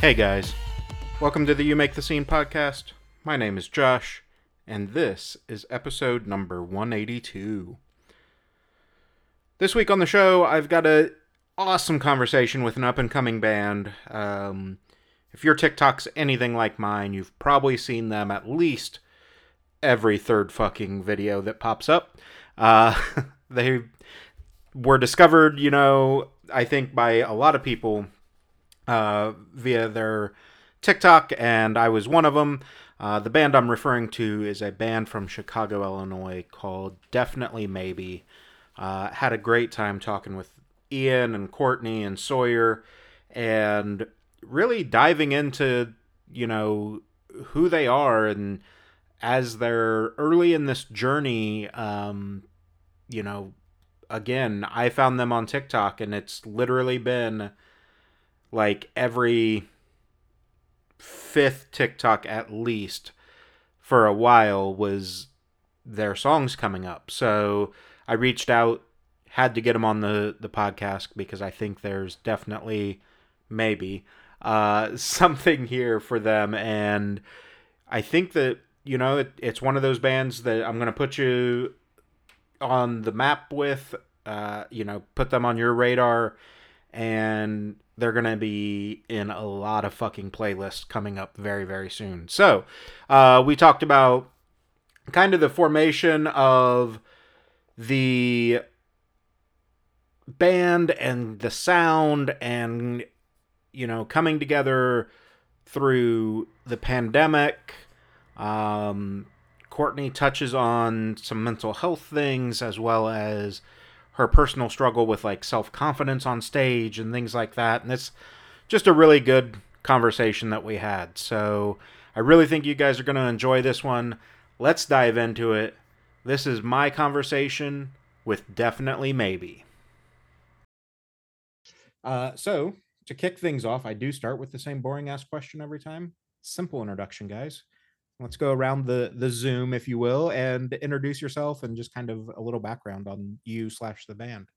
Hey guys, welcome to the You Make the Scene podcast. My name is Josh, and this is episode number 182. This week on the show, I've got an awesome conversation with an up-and-coming band. If your TikTok's anything like mine, you've probably seen them at least every third fucking video that pops up. They were discovered, I think by a lot of people via their TikTok, and I was one of them. The band I'm referring to is a band from Chicago, Illinois, called Definitely Maybe. Had a great time talking with Ian and Courtney and Sawyer, and really diving into, who they are, and as they're early in this journey, again, I found them on TikTok, and it's literally been like every fifth TikTok at least for a while was their songs coming up. So I reached out, had to get them on the podcast because I think there's definitely maybe something here for them. And I think that, it's one of those bands that I'm going to put you on the map with, put them on your radar, and they're going to be in a lot of fucking playlists coming up very, very soon. So, we talked about kind of the formation of the band and the sound and, coming together through the pandemic. Courtney touches on some mental health things as well as her personal struggle with like self-confidence on stage and things like that. And it's just a really good conversation that we had. So I really think you guys are going to enjoy this one. Let's dive into it. This is my conversation with Definitely Maybe. So to kick things off, I do start with the same boring ass question every time. Simple introduction, guys. Let's go around the Zoom, if you will, and introduce yourself and just kind of a little background on you / the band.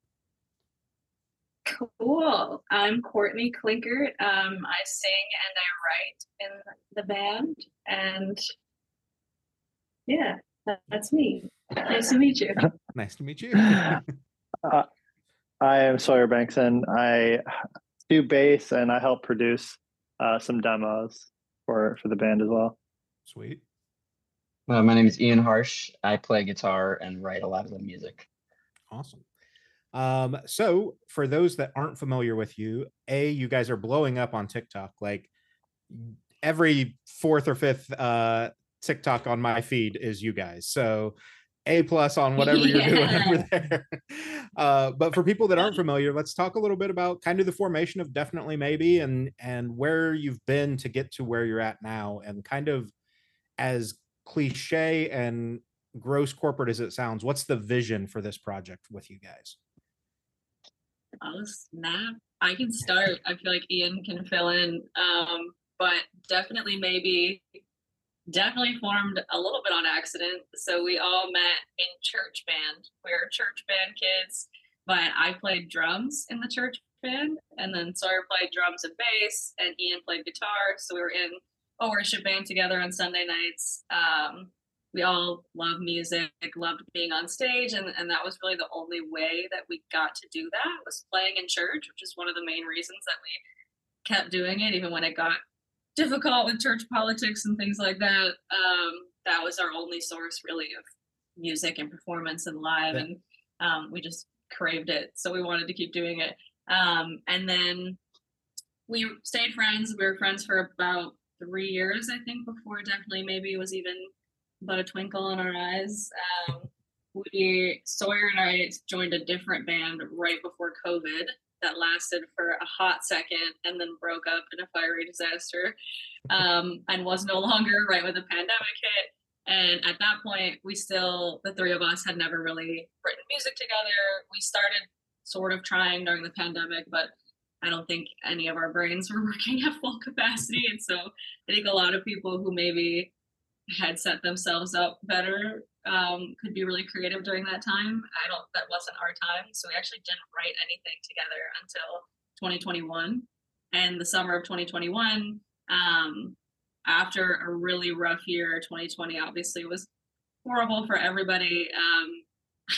Cool. I'm Courtney Klinkert. I sing and I write in the band. And yeah, that's me. Nice to meet you. Nice to meet you. I am Sawyer Banks, and I do bass and I help produce some demos for the band as well. Sweet. My name is Ian Harsh. I play guitar and write a lot of the music. Awesome. So for those that aren't familiar with you, you guys are blowing up on TikTok. Like every fourth or fifth TikTok on my feed is you guys. So A+ on whatever you're doing over there. But for people that aren't familiar, let's talk a little bit about kind of the formation of Definitely Maybe and where you've been to get to where you're at now, and kind of, as cliche and gross corporate as it sounds, what's the vision for this project with you guys? Oh snap, I can start. I feel like Ian can fill in. But Definitely Maybe definitely formed a little bit on accident. So we all met in church band. We were church band kids, but I played drums in the church band, and then Sawyer played drums and bass, and Ian played guitar. So we were in a worship band together on Sunday nights. We all love music, loved being on stage, and that was really the only way that we got to do that, was playing in church, which is one of the main reasons that we kept doing it, even when it got difficult with church politics and things like that. That was our only source really of music and performance and live, and we just craved it, so we wanted to keep doing it. And then we stayed friends. We were friends for about 3 years, I think, before Definitely Maybe was even but a twinkle in our eyes. Sawyer and I joined a different band right before COVID that lasted for a hot second and then broke up in a fiery disaster, and was no longer right when the pandemic hit. And at that point, the three of us had never really written music together. We started sort of trying during the pandemic, but I don't think any of our brains were working at full capacity. And so I think a lot of people who maybe had set themselves up better could be really creative during that time. That wasn't our time. So we actually didn't write anything together until 2021. and the summer of 2021. After a really rough year, 2020 obviously was horrible for everybody.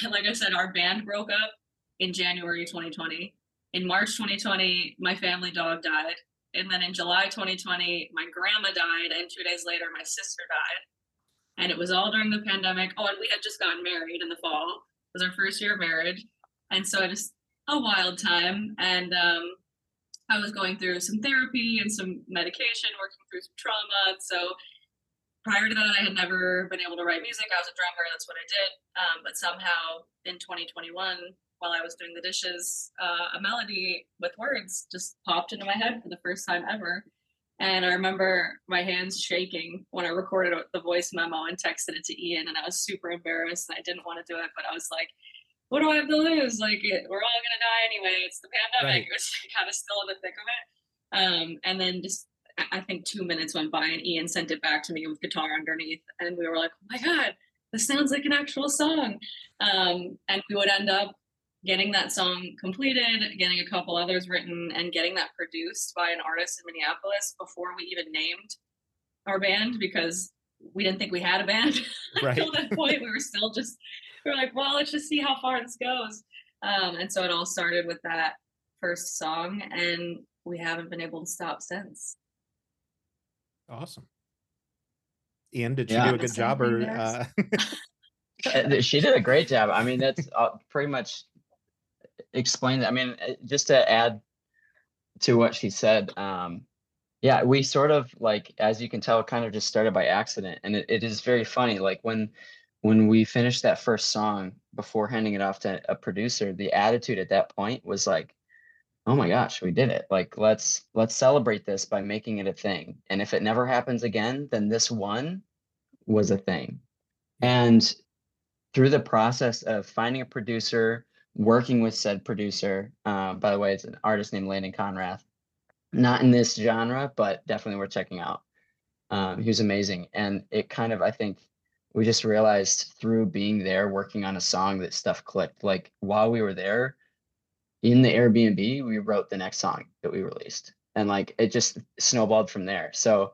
Like I said, our band broke up in January 2020. In March 2020, my family dog died. And then in July 2020, my grandma died. And 2 days later, my sister died. And it was all during the pandemic. Oh, and we had just gotten married in the fall. It was our first year of marriage. And so it was a wild time. And I was going through some therapy and some medication, working through some trauma. So prior to that, I had never been able to write music. I was a drummer. That's what I did. But somehow in 2021, while I was doing the dishes, a melody with words just popped into my head for the first time ever. And I remember my hands shaking when I recorded the voice memo and texted it to Ian. And I was super embarrassed. And I didn't want to do it, but I was like, what do I have to lose? Like, we're all going to die anyway. It's the pandemic. Right. It was kind of still in the thick of it. And then just, I think 2 minutes went by and Ian sent it back to me with guitar underneath. And we were like, oh my God, this sounds like an actual song. And we would end up getting that song completed, getting a couple others written, and getting that produced by an artist in Minneapolis before we even named our band, because we didn't think we had a band. Right. Until that point, we were still just, we were like, well, let's just see how far this goes. And so it all started with that first song, and we haven't been able to stop since. Awesome. Ian, did she do a good job? Or She did a great job. I mean, that's pretty much explained. I mean, just to add to what she said, yeah, we sort of, like, as you can tell, kind of just started by accident. And it is very funny. Like, when we finished that first song before handing it off to a producer, the attitude at that point was like, oh my gosh, we did it. Like, let's celebrate this by making it a thing. And if it never happens again, then this one was a thing. And through the process of finding a producer, working with said producer, by the way, it's an artist named Landon Conrath, not in this genre, but definitely worth checking out. He was amazing. And it kind of, I think we just realized through being there, working on a song, that stuff clicked. Like, while we were there, in the Airbnb, we wrote the next song that we released, and like, it just snowballed from there. So,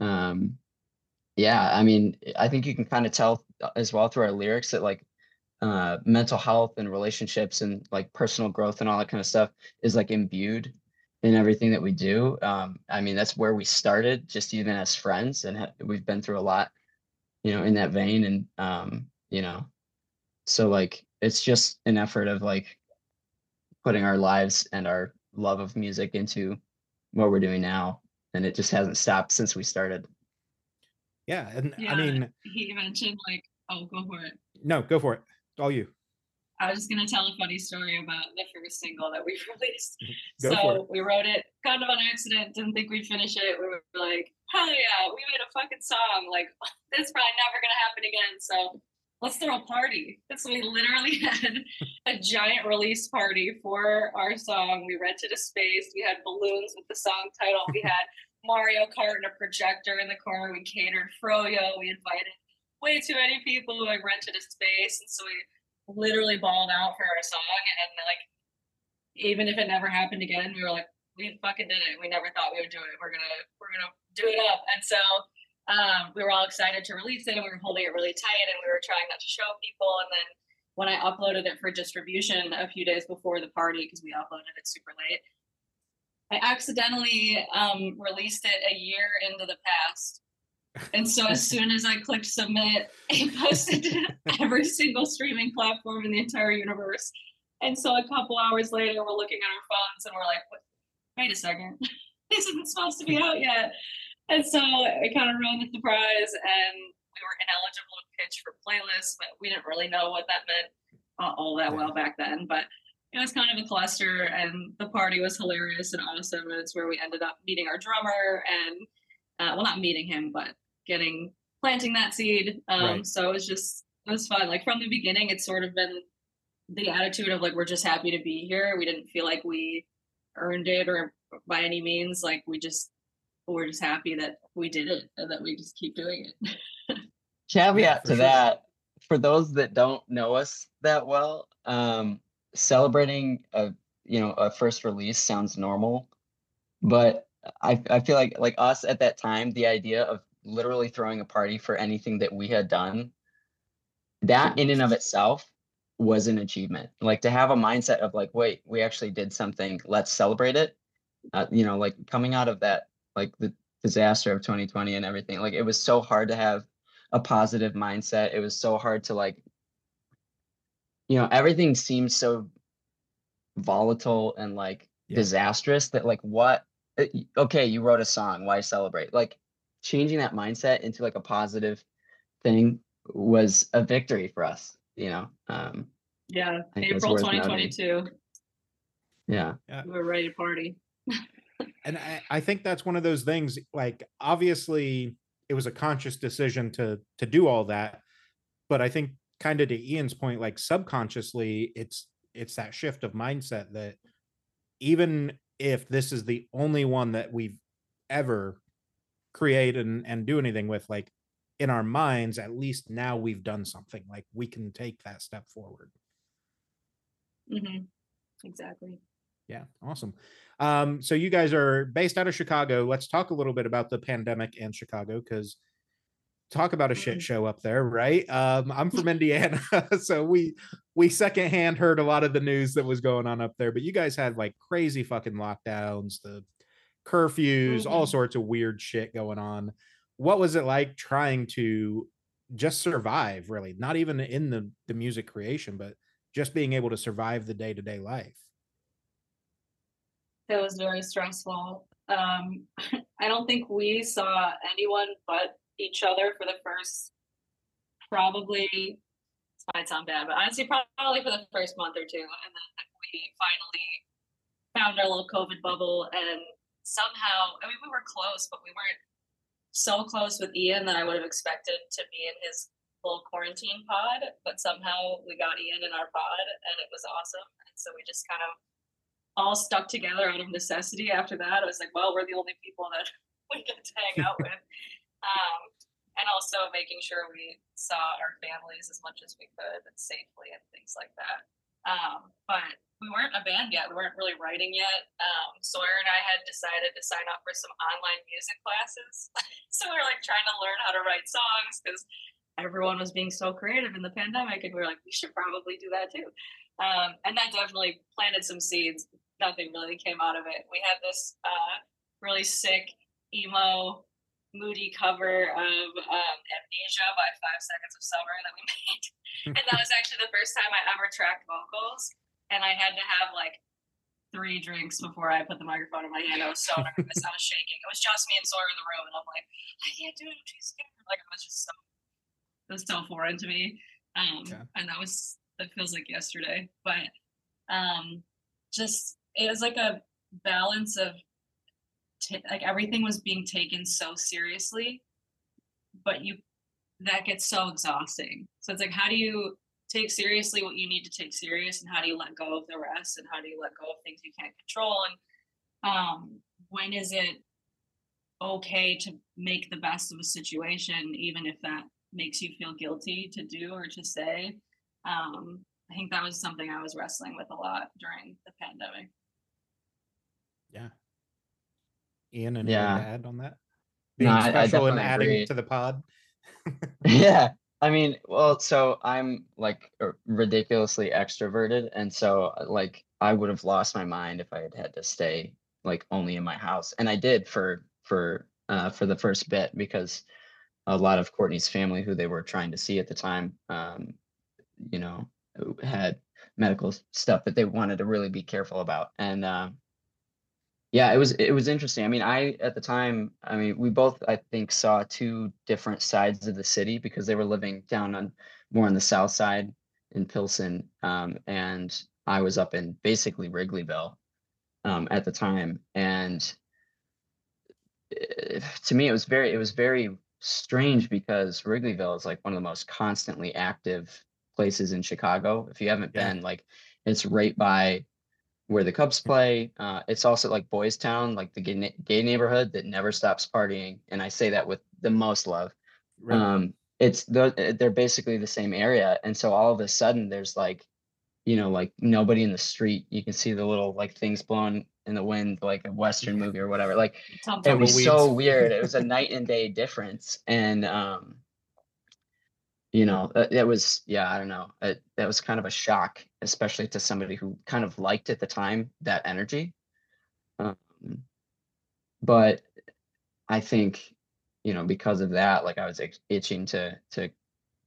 yeah, I mean, I think you can kind of tell as well through our lyrics that, like, mental health and relationships and like personal growth and all that kind of stuff is like imbued in everything that we do. I mean, that's where we started, just even as friends, and we've been through a lot, you know, in that vein. And, you know, so like, it's just an effort of like, putting our lives and our love of music into what we're doing now. And it just hasn't stopped since we started. Yeah. And yeah, I mean, he mentioned like, oh, go for it. No, go for it. All you. I was just going to tell a funny story about the first single that we released. So we wrote it kind of on accident. Didn't think we'd finish it. We were like, hell yeah, we made a fucking song. Like, that's probably never going to happen again. So let's throw a party. So we literally had a giant release party for our song. We rented a space. We had balloons with the song title. We had Mario Kart and a projector in the corner. We catered froyo. We invited way too many people. We rented a space. And so we literally balled out for our song. And like, even if it never happened again, we were like, we fucking did it. We never thought we would do it. We're gonna do it up. And so we were all excited to release it, and we were holding it really tight, and we were trying not to show people. And then when I uploaded it for distribution a few days before the party, because we uploaded it super late, I accidentally released it a year into the past. And so as soon as I clicked submit, I posted to every single streaming platform in the entire universe. And so a couple hours later, we're looking at our phones and we're like, wait a second, this isn't supposed to be out yet. And so it kind of ruined the surprise, and we were ineligible to pitch for playlists, but we didn't really know what that meant all that well back then. But it was kind of a cluster, and the party was hilarious and awesome. And it's where we ended up meeting our drummer, and well, not meeting him, but planting that seed. Right. So it was fun. Like, from the beginning, it's sort of been the attitude of like, we're just happy to be here. We didn't feel like we earned it or by any means. Like, we're just happy that we did it and that we just keep doing it. Caveat to that, for those that don't know us that well, celebrating a first release sounds normal, But I feel like us at that time, the idea of literally throwing a party for anything that we had done, that in and of itself was an achievement. Like, to have a mindset of like, wait, we actually did something, let's celebrate it. You know, like coming out of that, like the disaster of 2020 and everything, like it was so hard to have a positive mindset. It was so hard to, like, you know, everything seems so volatile and like disastrous that like, what, okay, you wrote a song, why celebrate? Like, changing that mindset into like a positive thing was a victory for us, you know? Yeah. April 2022. Yeah. We were ready to party. And I think that's one of those things, like, obviously it was a conscious decision to do all that, but I think kind of to Ian's point, like subconsciously it's that shift of mindset that even if this is the only one that we've ever created and do anything with, like in our minds, at least now we've done something, like we can take that step forward. Mm-hmm. Exactly. Yeah. Awesome. So you guys are based out of Chicago. Let's talk a little bit about the pandemic and Chicago, because talk about a shit show up there, right? I'm from Indiana, so we secondhand heard a lot of the news that was going on up there, but you guys had like crazy fucking lockdowns, the curfews, all sorts of weird shit going on. What was it like trying to just survive, really? Not even in the music creation, but just being able to survive the day-to-day life. It was very stressful. I don't think we saw anyone but each other for the first, probably, this might sound bad, but honestly, probably for the first month or two. And then we finally found our little COVID bubble, and somehow, I mean, we were close, but we weren't so close with Ian that I would have expected to be in his little quarantine pod, but somehow we got Ian in our pod, and it was awesome. And so we just kind of all stuck together out of necessity after that. I was like, well, we're the only people that we get to hang out with. And also making sure we saw our families as much as we could and safely and things like that. But we weren't a band yet. We weren't really writing yet. Sawyer and I had decided to sign up for some online music classes. So we were like trying to learn how to write songs because everyone was being so creative in the pandemic. And we were like, we should probably do that too. And that definitely planted some seeds. Nothing really came out of it. We had this really sick emo moody cover of Amnesia by 5 Seconds of Summer that we made. And that was actually the first time I ever tracked vocals. And I had to have like 3 drinks before I put the microphone in my hand. I was so nervous. I was shaking. It was just me and Sawyer in the room. And I'm like, I can't do it. I'm too scared. Like, I was just so, it was so foreign to me. And that feels like yesterday. But just, it was like a balance of like everything was being taken so seriously, but that gets so exhausting. So it's like, how do you take seriously what you need to take serious, and how do you let go of the rest, and how do you let go of things you can't control, and when is it okay to make the best of a situation, even if that makes you feel guilty to do or to say. I think that was something I was wrestling with a lot during the pandemic. Yeah. Ian, anything to add on that? Being special and adding agree to the pod? Yeah. I mean, well, so I'm like ridiculously extroverted. And so like, I would have lost my mind if I had to stay like only in my house. And I did for the first bit, because a lot of Courtney's family, who they were trying to see at the time, you know, had medical stuff that they wanted to really be careful about. And, it was interesting. I mean, we both, I think, saw 2 different sides of the city, because they were living down more on the south side in Pilsen. And I was up in basically Wrigleyville at the time. And to me, it was very strange, because Wrigleyville is like one of the most constantly active places in Chicago. If you haven't been, like, it's right by where the Cubs play. It's also like Boys Town, like the gay neighborhood that never stops partying. And I say that with the most love. Right. They're basically the same area. And so all of a sudden there's like you know, like Nobody in the Street, you can see the little like things blowing in the wind, like a Western movie or whatever. Like it was so weird. It was a night and day difference. And, you know, it was, yeah, I don't know. That was kind of a shock, especially to somebody who kind of liked at the time that energy. But I think, you know, because of that, like I was itching to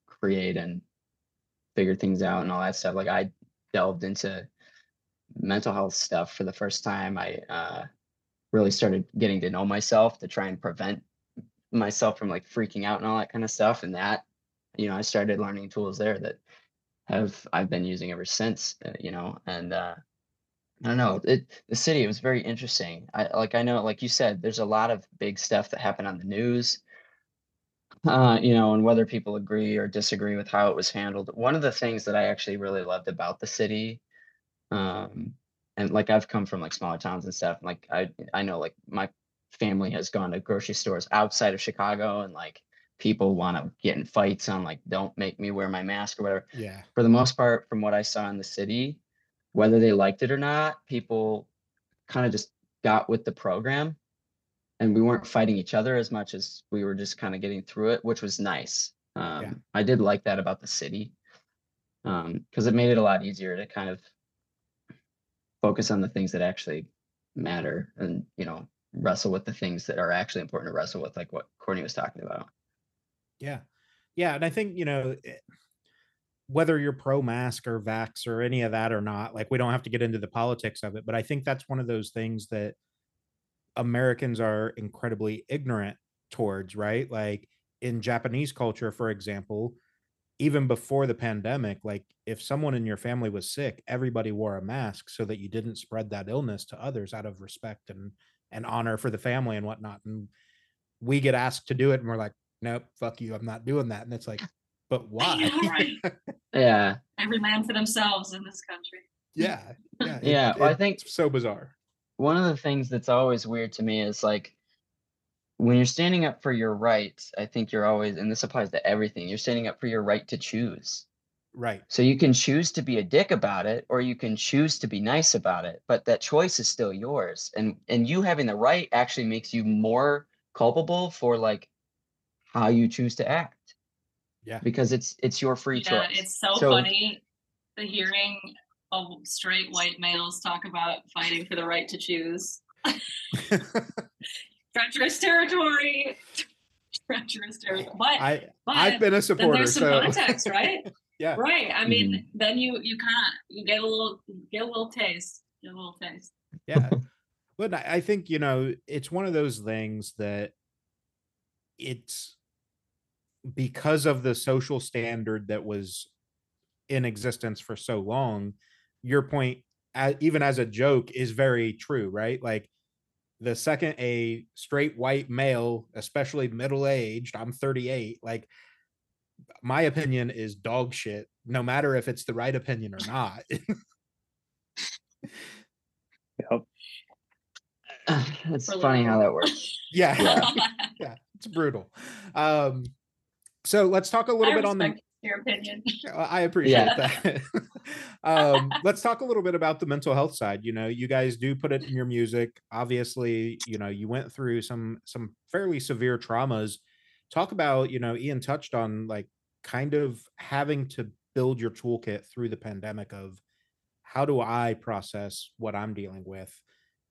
create and figure things out and all that stuff. Like I delved into mental health stuff for the first time. I really started getting to know myself to try and prevent myself from like freaking out and all that kind of stuff. And that, you know, I started learning tools there that I've been using ever since, you know. And I don't know, the city, it was very interesting. I know, like you said, there's a lot of big stuff that happened on the news, you know, and whether people agree or disagree with how it was handled. One of the things that I actually really loved about the city, and like I've come from like smaller towns and stuff, and like I know like my family has gone to grocery stores outside of Chicago, and like people want to get in fights on like, don't make me wear my mask or whatever. Yeah. For the most part, from what I saw in the city, whether they liked it or not, people kind of just got with the program, and we weren't fighting each other as much as we were just kind of getting through it, which was nice. Yeah. I did like that about the city, because it made it a lot easier to kind of focus on the things that actually matter, and, you know, wrestle with the things that are actually important to wrestle with, like what Courtney was talking about. Yeah. Yeah. And I think, you know, whether you're pro-mask or vax or any of that or not, like, we don't have to get into the politics of it, but I think that's one of those things that Americans are incredibly ignorant towards, right? Like in Japanese culture, for example, even before the pandemic, like if someone in your family was sick, everybody wore a mask so that you didn't spread that illness to others out of respect and honor for the family and whatnot. And we get asked to do it, and we're like, nope, fuck you, I'm not doing that. And it's like, but why? Yeah, right. Yeah. Every man for themselves in this country. Yeah. Yeah. Yeah. Well, I think it's so bizarre. One of the things that's always weird to me is like, when you're standing up for your rights, I think you're always, and this applies to everything, you're standing up for your right to choose. Right. So you can choose to be a dick about it, or you can choose to be nice about it, but that choice is still yours. And you having the right actually makes you more culpable for like how you choose to act. Yeah, because it's your free choice. It's so funny, the hearing of straight white males talk about fighting for the right to choose. Treacherous territory. Treacherous territory. But I've been a supporter. Then there's some context, right? Yeah. Right. I mean, then you kind of you get a little taste. Yeah. But I think, you know, it's one of those things that it's, because of the social standard that was in existence for so long, your point, even as a joke, is very true, right? Like the second a straight white male, especially middle-aged, I'm 38, like my opinion is dog shit, no matter if it's the right opinion or not. Yep. It's funny how that works. Yeah. Yeah. It's brutal. So let's talk a little bit on your opinion. I appreciate that. Let's talk a little bit about the mental health side. You know, you guys do put it in your music. Obviously, you know, you went through some fairly severe traumas. Talk about, you know, Ian touched on like kind of having to build your toolkit through the pandemic of how do I process what I'm dealing with?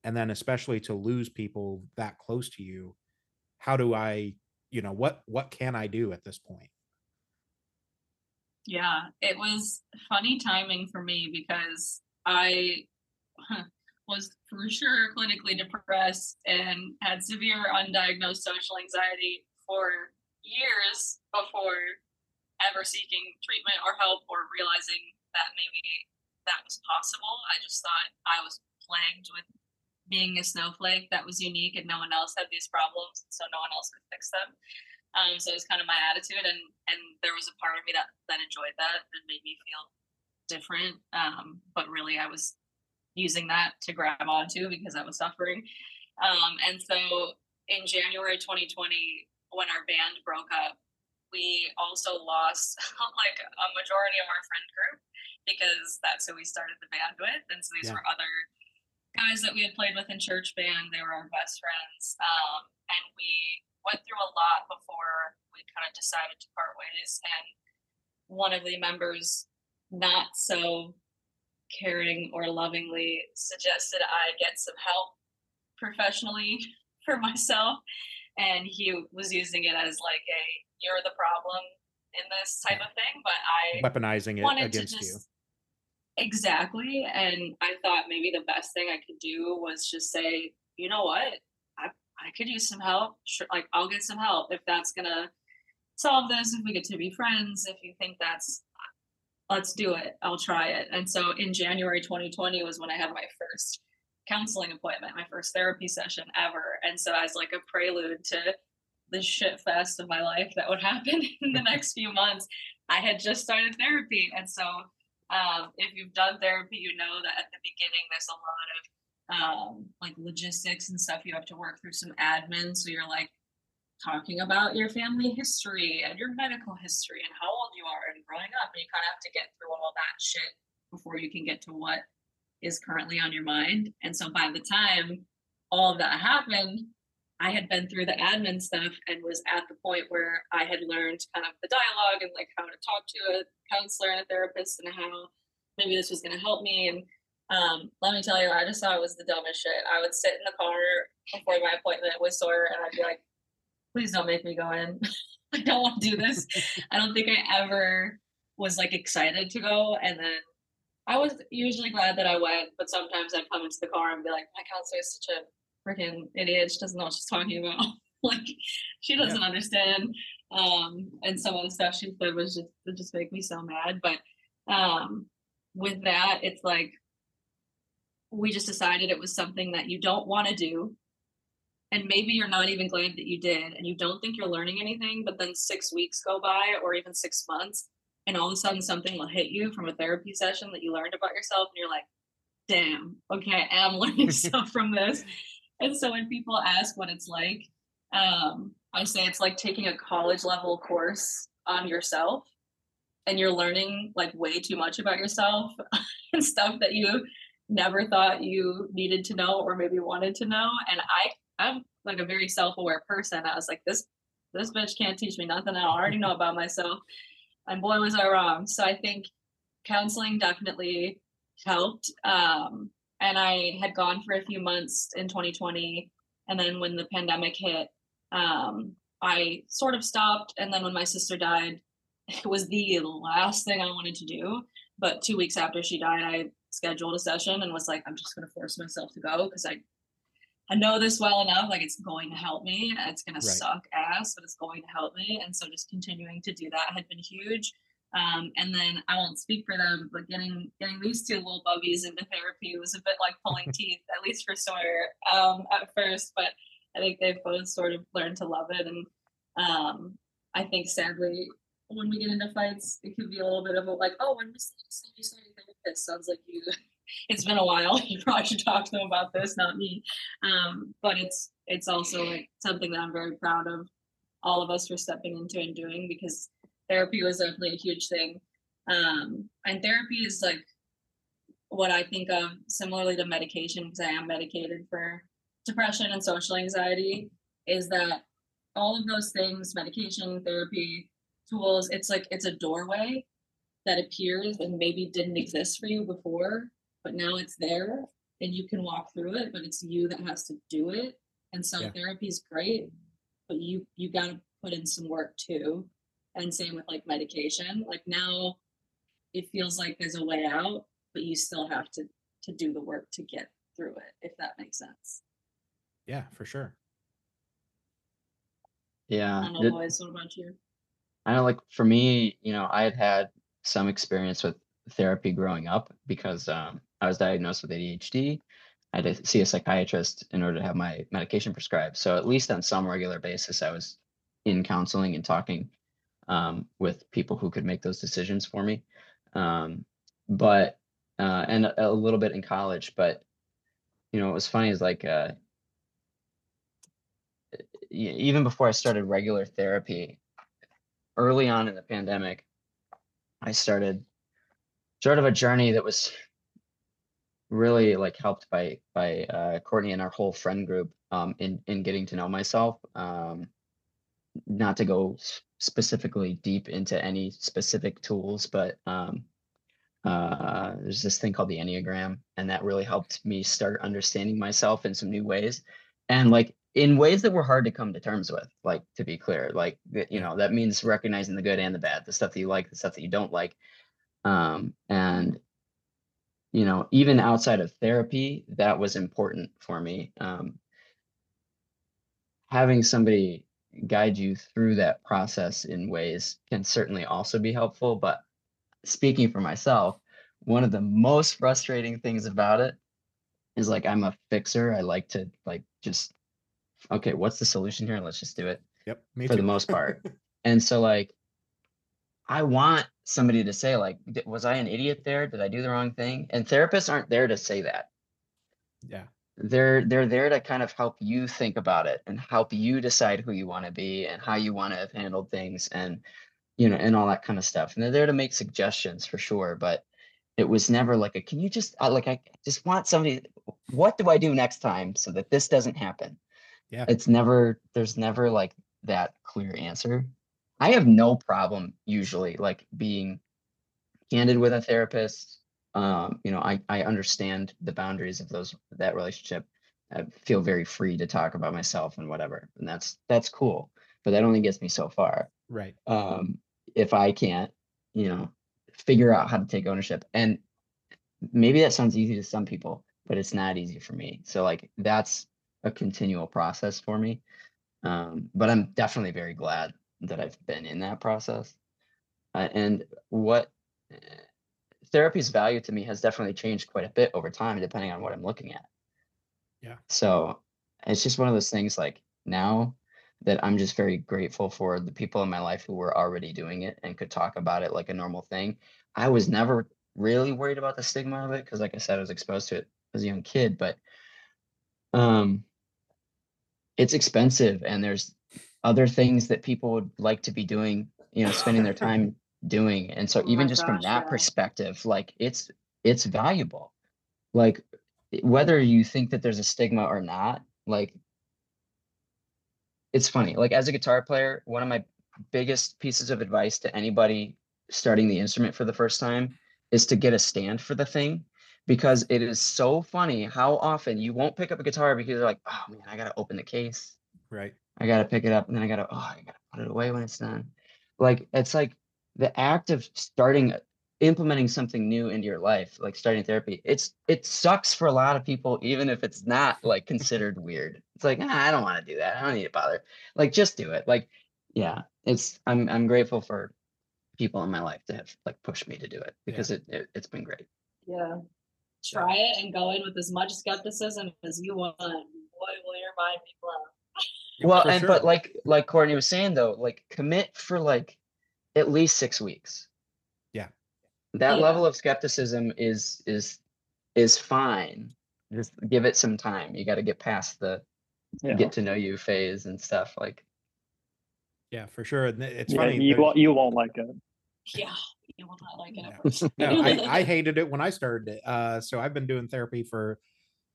And then especially to lose people that close to you. How do I, you know, what can I do at this point? Yeah, it was funny timing for me because I was for sure clinically depressed and had severe undiagnosed social anxiety for years before ever seeking treatment or help or realizing that maybe that was possible. I just thought I was plagued with being a snowflake that was unique and no one else had these problems, so no one else could fix them. So it was kind of my attitude, and there was a part of me that enjoyed that and made me feel different. But really I was using that to grab onto because I was suffering. And so in January 2020, when our band broke up, we also lost like a majority of our friend group because that's who we started the band with. And so these were other guys that we had played with in church band. They were our best friends. And we went through a lot before we kind of decided to part ways. And one of the members, not so caring or lovingly, suggested I get some help professionally for myself, and he was using it as like a "you're the problem" in this type of thing, but I weaponizing it against you. Exactly. And I thought maybe the best thing I could do was just say, you know what, I could use some help. Sure, like I'll get some help if that's gonna solve this, if we get to be friends, if you think that's, let's do it, I'll try it. And so in January 2020 was when I had my first counseling appointment, my first therapy session ever. And so as like a prelude to the shit fest of my life that would happen in the next few months, I had just started therapy. And so if you've done therapy, you know that at the beginning, there's a lot of like logistics and stuff. You have to work through some admin. So you're like talking about your family history and your medical history and how old you are and growing up. And you kind of have to get through all that shit before you can get to what is currently on your mind. And so by the time all of that happened, I had been through the admin stuff and was at the point where I had learned kind of the dialogue and like how to talk to a counselor and a therapist and how maybe this was going to help me. And let me tell you, I just thought it was the dumbest shit. I would sit in the car before my appointment with Sawyer and I'd be like, please don't make me go in. I don't want to do this. I don't think I ever was like excited to go. And then I was usually glad that I went, but sometimes I'd come into the car and be like, my counselor is such a freaking idiot. She doesn't know what she's talking about. Like, she doesn't understand. And some of the stuff she said was just, it just make me so mad. But with that, it's like, we just decided it was something that you don't want to do. And maybe you're not even glad that you did. And you don't think you're learning anything, but then 6 weeks go by or even 6 months. And all of a sudden something will hit you from a therapy session that you learned about yourself. And you're like, damn, okay, I'm learning stuff from this. And so when people ask what it's like, I say it's like taking a college level course on yourself. And you're learning like way too much about yourself and stuff that you never thought you needed to know or maybe wanted to know. And I'm like a very self-aware person. I was like, this bitch can't teach me nothing. I already know about myself. And boy, was I wrong. So I think counseling definitely helped. And I had gone for a few months in 2020. And then when the pandemic hit, I sort of stopped. And then when my sister died, it was the last thing I wanted to do. But 2 weeks after she died, I scheduled a session and was like, I'm just going to force myself to go because I know this well enough, like it's going to help me. It's going to suck ass, but it's going to help me. And so just continuing to do that had been huge. And then I won't speak for them, but getting these two little bubbies into therapy was a bit like pulling teeth, at least for Sawyer at first. But I think they've both sort of learned to love it. And I think sadly, when we get into fights, it can be a little bit of a like, oh, when we started therapist, sounds like you... It's been a while. You probably should talk to them about this, not me. But it's also like something that I'm very proud of all of us for stepping into and doing, because therapy was definitely a huge thing. And therapy is like what I think of similarly to medication, because I am medicated for depression and social anxiety, is that all of those things, medication, therapy, tools, it's like it's a doorway that appears and maybe didn't exist for you before. But now it's there and you can walk through it, but it's you that has to do it. And so therapy is great, but you got to put in some work too. And same with like medication, like now it feels like there's a way out, but you still have to do the work to get through it, if that makes sense. Yeah, for sure. Yeah. I don't know, boys, what about you? I know, like for me, you know, I had some experience with therapy growing up because I was diagnosed with ADHD. I had to see a psychiatrist in order to have my medication prescribed. So at least on some regular basis, I was in counseling and talking with people who could make those decisions for me. And a little bit in college, but you know, what was funny is like, even before I started regular therapy, early on in the pandemic, I started sort of a journey that was really like helped by Courtney and our whole friend group in getting to know myself. Not to go specifically deep into any specific tools, but there's this thing called the Enneagram, and that really helped me start understanding myself in some new ways, and like in ways that were hard to come to terms with, like, to be clear, like, you know, that means recognizing the good and the bad, the stuff that you like, the stuff that you don't like. And, you know, even outside of therapy, that was important for me. Having somebody guide you through that process in ways can certainly also be helpful. But speaking for myself, one of the most frustrating things about it is, like, I'm a fixer. I like to, like, just, okay, what's the solution here? Let's just do it. Yep. For the most part. And so, like, I want somebody to say, like, was I an idiot there? Did I do the wrong thing? And therapists aren't there to say that. Yeah. They're there to kind of help you think about it and help you decide who you want to be and how you want to have handled things, and, you know, and all that kind of stuff. And they're there to make suggestions for sure. But it was never like a, can you just, like, I just want somebody, what do I do next time so that this doesn't happen? Yeah. It's never, there's never like that clear answer. I have no problem usually like being candid with a therapist. You know, I understand the boundaries of those, that relationship. I feel very free to talk about myself and whatever. And that's cool, but that only gets me so far. Right. If I can't, you know, figure out how to take ownership, and maybe that sounds easy to some people, but it's not easy for me. So like, that's a continual process for me. But I'm definitely very glad that I've been in that process. And what therapy's value to me has definitely changed quite a bit over time, depending on what I'm looking at. Yeah. So it's just one of those things, like, now that I'm just very grateful for the people in my life who were already doing it and could talk about it like a normal thing. I was never really worried about the stigma of it, because like I said, I was exposed to it as a young kid, but it's expensive, and there's other things that people would like to be doing, you know, spending their time doing. And so even just from that perspective, like, it's valuable. Like, whether you think that there's a stigma or not, like, it's funny. Like, as a guitar player, one of my biggest pieces of advice to anybody starting the instrument for the first time is to get a stand for the thing. Because it is so funny how often you won't pick up a guitar because you're like, oh man, I gotta open the case. Right. I gotta pick it up, and then I gotta put it away when it's done. Like, it's like the act of starting, implementing something new into your life, like starting therapy. It sucks for a lot of people, even if it's not like considered weird. It's like, I don't want to do that. I don't need to bother. Like, just do it. Like, yeah, I'm grateful for people in my life to have like pushed me to do it, because it's been great. Yeah. Try it and go in with as much skepticism as you want. Boy, will your mind be blown. Well, and sure. But like Courtney was saying though, like, commit for like at least 6 weeks. Yeah. That level of skepticism is fine. Just give it some time. You got to get past the get to know you phase and stuff, like. Yeah, for sure. It's funny. You won't like it. Yeah. You will not like it. No, I hated it when I started it. So I've been doing therapy for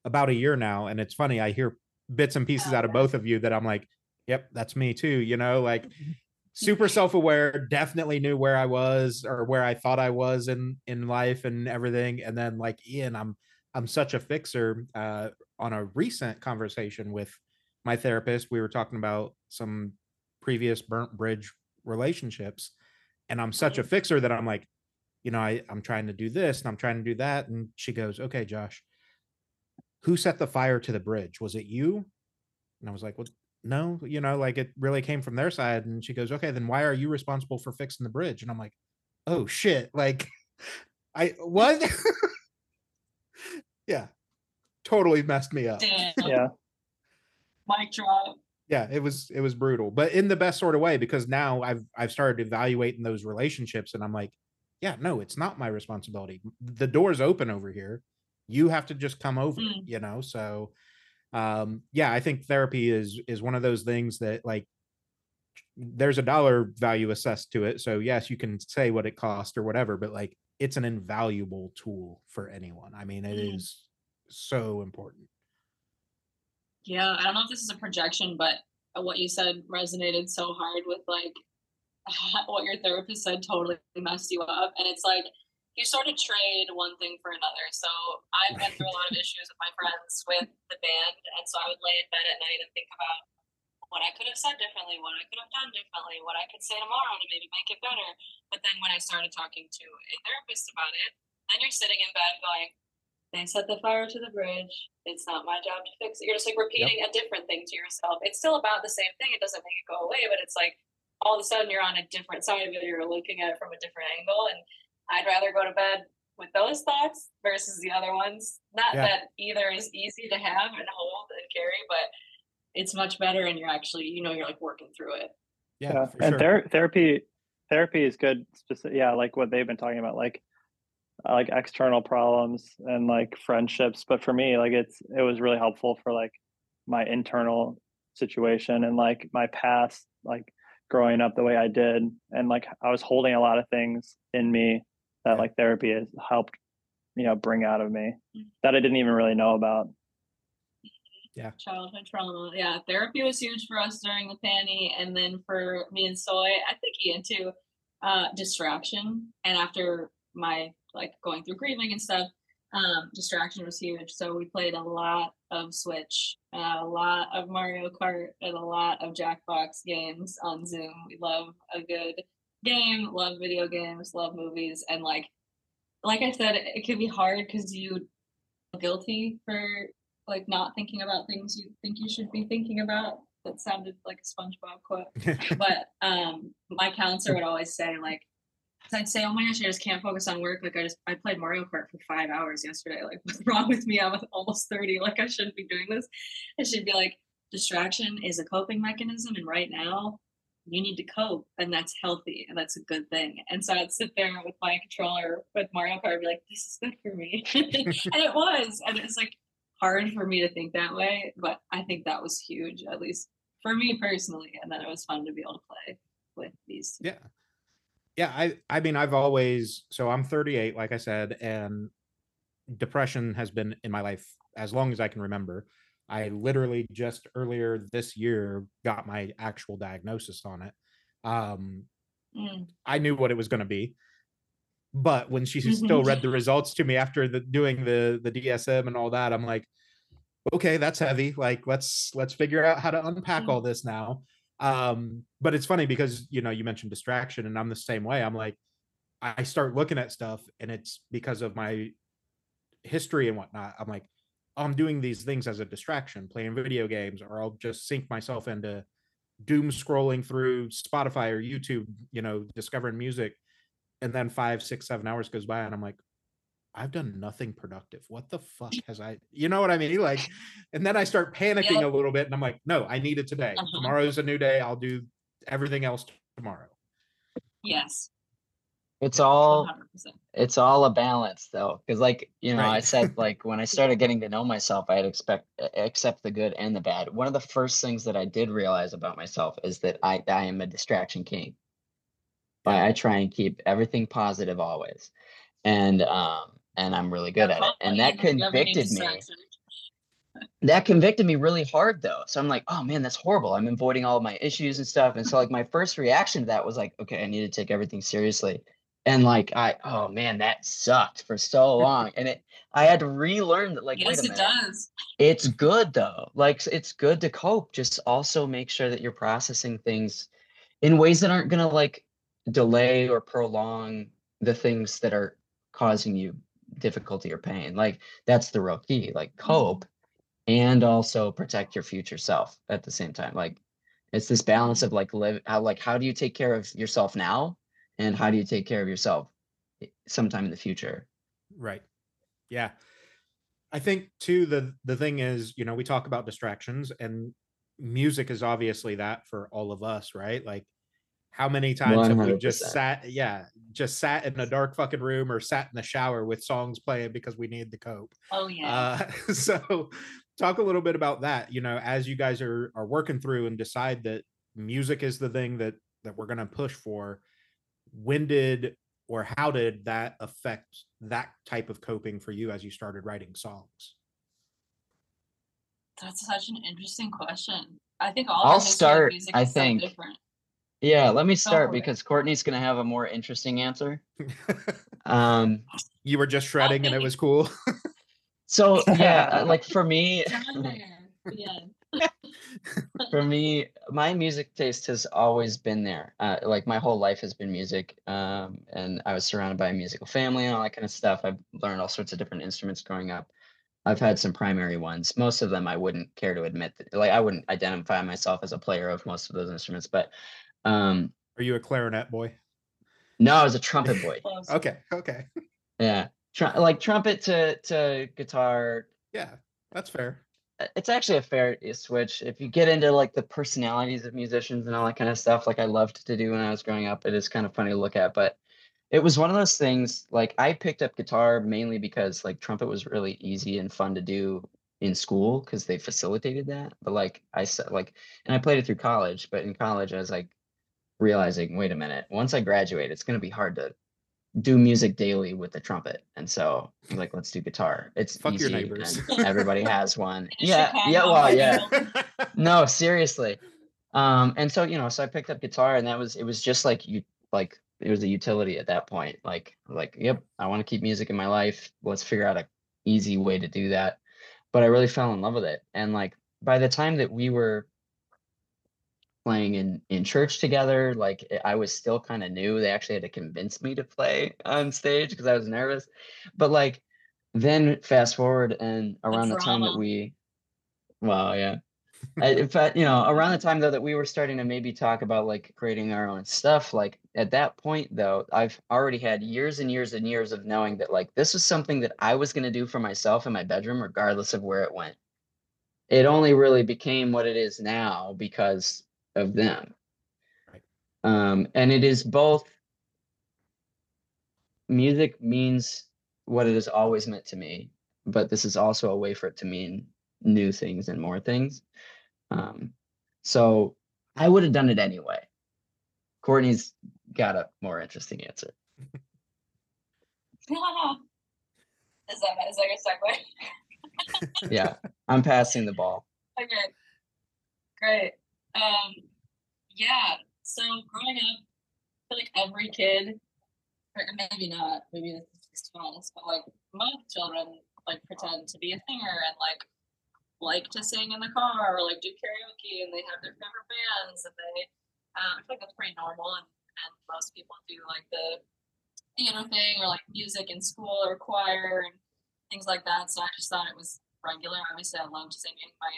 about a year now. And it's funny, I hear bits and pieces out of both of you that I'm like, yep, that's me too. You know, like, super self-aware, definitely knew where I was or where I thought I was in life and everything. And then like Ian, I'm such a fixer. On a recent conversation with my therapist, we were talking about some previous burnt bridge relationships. And I'm such a fixer that I'm like, you know, I'm trying to do this and I'm trying to do that. And she goes, okay, Josh, who set the fire to the bridge? Was it you? And I was like, well, no, you know, like, it really came from their side. And she goes, okay, then why are you responsible for fixing the bridge? And I'm like, oh shit. Like, what? Yeah. Totally messed me up. Damn. Yeah. Mic drop. Yeah, it was brutal, but in the best sort of way, because now I've started evaluating those relationships and I'm like, yeah, no, it's not my responsibility. The door's open over here. You have to just come over, you know? So, yeah, I think therapy is one of those things that, like, there's a dollar value assessed to it. So yes, you can say what it cost or whatever, but like it's an invaluable tool for anyone. I mean, it is so important. Yeah. I don't know if this is a projection, but what you said resonated so hard with like what your therapist said totally messed you up. And it's like, you sort of trade one thing for another. So I've been through a lot of issues with my friends with the band. And so I would lay in bed at night and think about what I could have said differently, what I could have done differently, what I could say tomorrow to maybe make it better. But then when I started talking to a therapist about it, then you're sitting in bed going, they set the fire to the bridge. It's not my job to fix it. You're just like repeating a different thing to yourself. It's still about the same thing. It doesn't make it go away, but it's like all of a sudden you're on a different side of it. You're looking at it from a different angle. And I'd rather go to bed with those thoughts versus the other ones. Not that either is easy to have and hold and carry, but it's much better. And you're actually, you know, you're like working through it. Yeah. And therapy is good. Yeah. Like what they've been talking about, like external problems and like friendships. But for me, like it was really helpful for like my internal situation and like my past, like growing up the way I did. And like, I was holding a lot of things in me that like therapy has helped, you know, bring out of me that I didn't even really know about. Yeah. Childhood trauma. Yeah. Therapy was huge for us during the pandemic. And then for me and Soy, I think Ian too, distraction. And after my like going through grieving and stuff, distraction was huge. So we played a lot of Switch, a lot of Mario Kart, and a lot of Jackbox games on Zoom. We love a good game, love video games, love movies. And like I said, it can be hard because you feel guilty for like not thinking about things you think you should be thinking about. That sounded like a SpongeBob quote. But my counselor would always say like, I'd say, oh my gosh, I just can't focus on work. Like I played Mario Kart for 5 hours yesterday. Like what's wrong with me? I'm almost 30. Like I shouldn't be doing this. I should be like, distraction is a coping mechanism. And right now you need to cope, and that's healthy and that's a good thing. And so I'd sit there with my controller with Mario Kart and be like, this is good for me. And it was, and it's like hard for me to think that way, but I think that was huge, at least for me personally. And then it was fun to be able to play with these two. Yeah. Yeah, I mean, I've always, so I'm 38, like I said, and depression has been in my life as long as I can remember. I literally just earlier this year got my actual diagnosis on it. I knew what it was going to be, but when she still read the results to me after doing the DSM and all that, I'm like, okay, that's heavy. Like, let's figure out how to unpack all this now. But it's funny because, you know, you mentioned distraction and I'm the same way. I'm like, I start looking at stuff and it's because of my history and whatnot. I'm like, I'm doing these things as a distraction, playing video games, or I'll just sink myself into doom scrolling through Spotify or YouTube, you know, discovering music. And then 5, 6, 7 hours goes by and I'm like, I've done nothing productive. What the fuck has I, you know what I mean? Like, and then I start panicking a little bit and I'm like, no, I need it today. Tomorrow's a new day. I'll do everything else tomorrow. Yes. It's all a balance though. Cause like, you know, I said, like when I started getting to know myself, I had accept the good and the bad. One of the first things that I did realize about myself is that I am a distraction king. But I try and keep everything positive always. And I'm really good at it. And that convicted me. That convicted me really hard though. So I'm like, oh man, that's horrible. I'm avoiding all of my issues and stuff. And so like my first reaction to that was like, okay, I need to take everything seriously. And like, oh man, that sucked for so long. And I had to relearn that, like, yes, wait a minute. It does. It's good though. Like it's good to cope. Just also make sure that you're processing things in ways that aren't gonna like delay or prolong the things that are causing you difficulty or pain. Like that's the real key, like cope and also protect your future self at the same time. Like it's this balance of like how do you take care of yourself now and how do you take care of yourself sometime in the future. Right. Yeah. I think too, the thing is, you know, we talk about distractions and music is obviously that for all of us, right? Like how many times 100%. Have we just sat in a dark fucking room or sat in the shower with songs playing because we need to cope? Oh yeah. So talk a little bit about that, you know, as you guys are working through and decide that music is the thing that we're going to push for. When did or how did that affect that type of coping for you as you started writing songs? That's such an interesting question. I think I'll start. I think. Different. Yeah, let me start because Courtney's going to have a more interesting answer. You were just shredding and it was cool. So yeah, like for me, yeah. For me, my music taste has always been there. Like my whole life has been music, and I was surrounded by a musical family and all that kind of stuff. I've learned all sorts of different instruments growing up. I've had some primary ones. Most of them I wouldn't care to admit. Like I wouldn't identify myself as a player of most of those instruments. But are you a clarinet boy? No, I was a trumpet boy. Okay. Yeah, like trumpet to guitar. Yeah, that's fair. It's actually a fair switch. If you get into like the personalities of musicians and all that kind of stuff, like I loved to do when I was growing up, it is kind of funny to look at, but it was one of those things. Like I picked up guitar mainly because like trumpet was really easy and fun to do in school because they facilitated that. But like I said, like, and I played it through college, but in college I was like realizing, wait a minute, once I graduate, it's going to be hard to do music daily with the trumpet. And so like, let's do guitar. It's fuck easy. Your neighbors. And everybody has one. Yeah. Chicago. Yeah. Well, yeah. No, seriously. And so, you know, so I picked up guitar and it was just like you, like, it was a utility at that point. Like, yep, I want to keep music in my life. Let's figure out an easy way to do that. But I really fell in love with it. And like, by the time that we were playing in church together, like I was still kind of new. They actually had to convince me to play on stage because I was nervous. But like, then fast forward and around the time that we, well, yeah. In fact, you know, around the time though that we were starting to maybe talk about like creating our own stuff, like at that point though, I've already had years and years and years of knowing that like this was something that I was going to do for myself in my bedroom, regardless of where it went. It only really became what it is now because of them. Right. And it is both. Music means what it has always meant to me, but this is also a way for it to mean new things and more things. So I would have done it anyway. Courtney's got a more interesting answer. Is that a segue? Yeah, I'm passing the ball. Okay, great. Yeah, so growing up, I feel like every kid, or maybe not, maybe this is false, but like most children like pretend to be a singer and like to sing in the car or like do karaoke, and they have their favorite bands, and they I feel like that's pretty normal, and most people do like the theater thing or like music in school or choir and things like that. So I just thought it was regular. Obviously I loved singing. My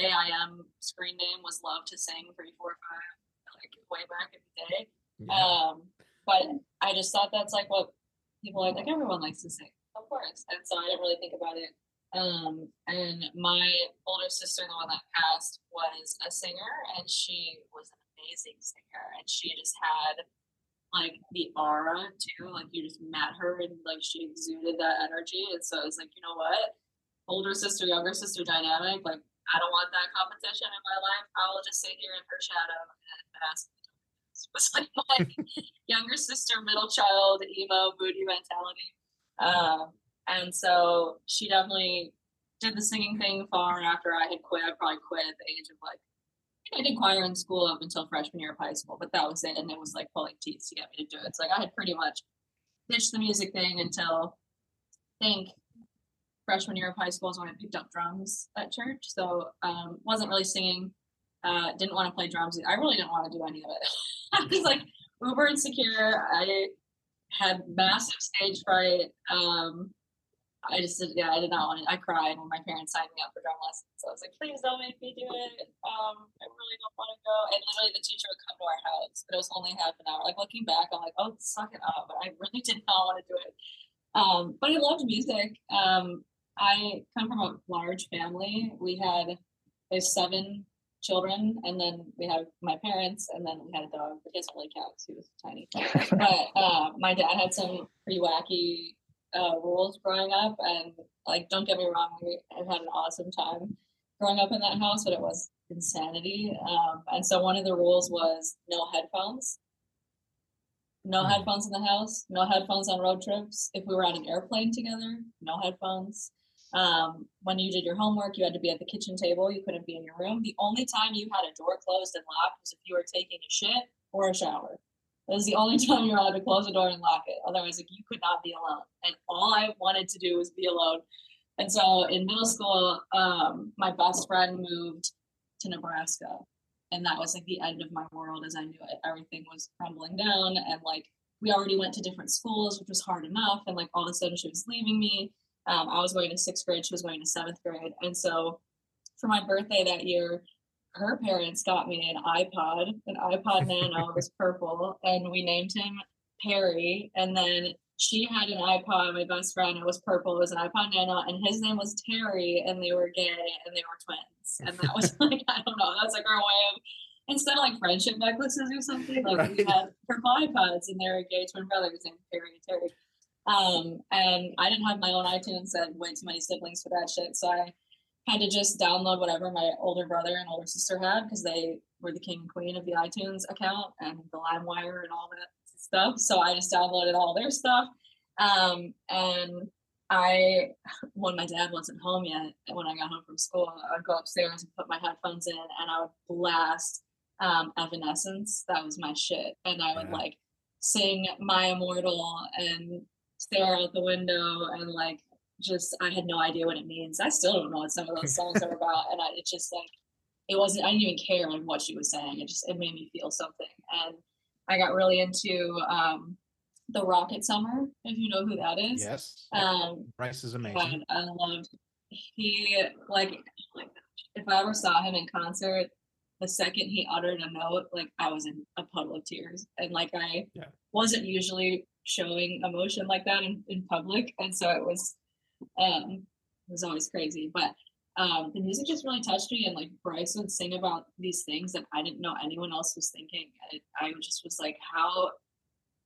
AIM screen name was Love to Sing 345, like way back in the day. Yeah. But I just thought that's like what people like everyone likes to sing, of course. And so I didn't really think about it. And my older sister, the one that passed, was a singer, and she was an amazing singer, and she just had like the aura too, like you just met her and like she exuded that energy. And so I was like, you know what, older sister, younger sister dynamic, like I don't want that competition in my life. I will just sit here in her shadow and ask. It was like my younger sister, middle child, emo, moody mentality. And so she definitely did the singing thing far after I had quit. I probably quit at the age of like, I did choir in school up until freshman year of high school, but that was it. And it was like pulling teeth to get me to do it. It's like I had pretty much ditched the music thing until I think freshman year of high school is when I picked up drums at church. So wasn't really singing, didn't want to play drums. I really didn't want to do any of it. I was like uber insecure. I had massive stage fright. I just did, yeah, I did not want it. I cried when my parents signed me up for drum lessons. So I was like, please don't make me do it. I really don't want to go. And literally the teacher would come to our house, but it was only half an hour. Like looking back, I'm like, oh, suck it up. But I really did not want to do it. But I loved music. I come from a large family. There's 7 children, and then we have my parents, and then we had a dog, but he doesn't really count. He was tiny. But my dad had some pretty wacky rules growing up, and like don't get me wrong, we had an awesome time growing up in that house, but it was insanity. And so one of the rules was no headphones. No headphones in the house, no headphones on road trips. If we were on an airplane together, no headphones. When you did your homework, you had to be at the kitchen table. You couldn't be in your room. The only time you had a door closed and locked was if you were taking a shit or a shower. That was the only time you were allowed to close the door and lock it. Otherwise, like, you could not be alone. And all I wanted to do was be alone. And so in middle school, my best friend moved to Nebraska. And that was like the end of my world as I knew it. Everything was crumbling down. And like, we already went to different schools, which was hard enough. And like, all of a sudden she was leaving me. I was going to sixth grade, she was going to seventh grade. And so for my birthday that year, her parents got me an iPod Nano. It was purple. And we named him Perry. And then she had an iPod, my best friend, it was purple, it was an iPod Nano, and his name was Terry, and they were gay, and they were twins. And that was like, I don't know, that's like our way of, instead of like friendship necklaces or something, like right. We had purple iPods, and they were gay twin brothers named Perry and Terry. And I didn't have my own iTunes, I had way too many siblings for that shit, so I had to just download whatever my older brother and older sister had, because they were the king and queen of the iTunes account, and the LimeWire and all that stuff. So I just downloaded all their stuff. And I, when my dad wasn't home yet, when I got home from school, I would go upstairs and put my headphones in, and I would blast Evanescence. That was my shit. And I would like sing My Immortal and stare out the window, and like, just, I had no idea what it means. I still don't know what some of those songs are about. And it's just like, it wasn't, I didn't even care like what she was saying. It made me feel something. And I got really into The Rocket Summer, if you know who that is. Yes. Bryce is amazing. I loved, he, like, if I ever saw him in concert, the second he uttered a note, like, I was in a puddle of tears. And, like, I wasn't usually showing emotion like that in public. And so it was always crazy. But the music just really touched me, and like Bryce would sing about these things that I didn't know anyone else was thinking. I just was like,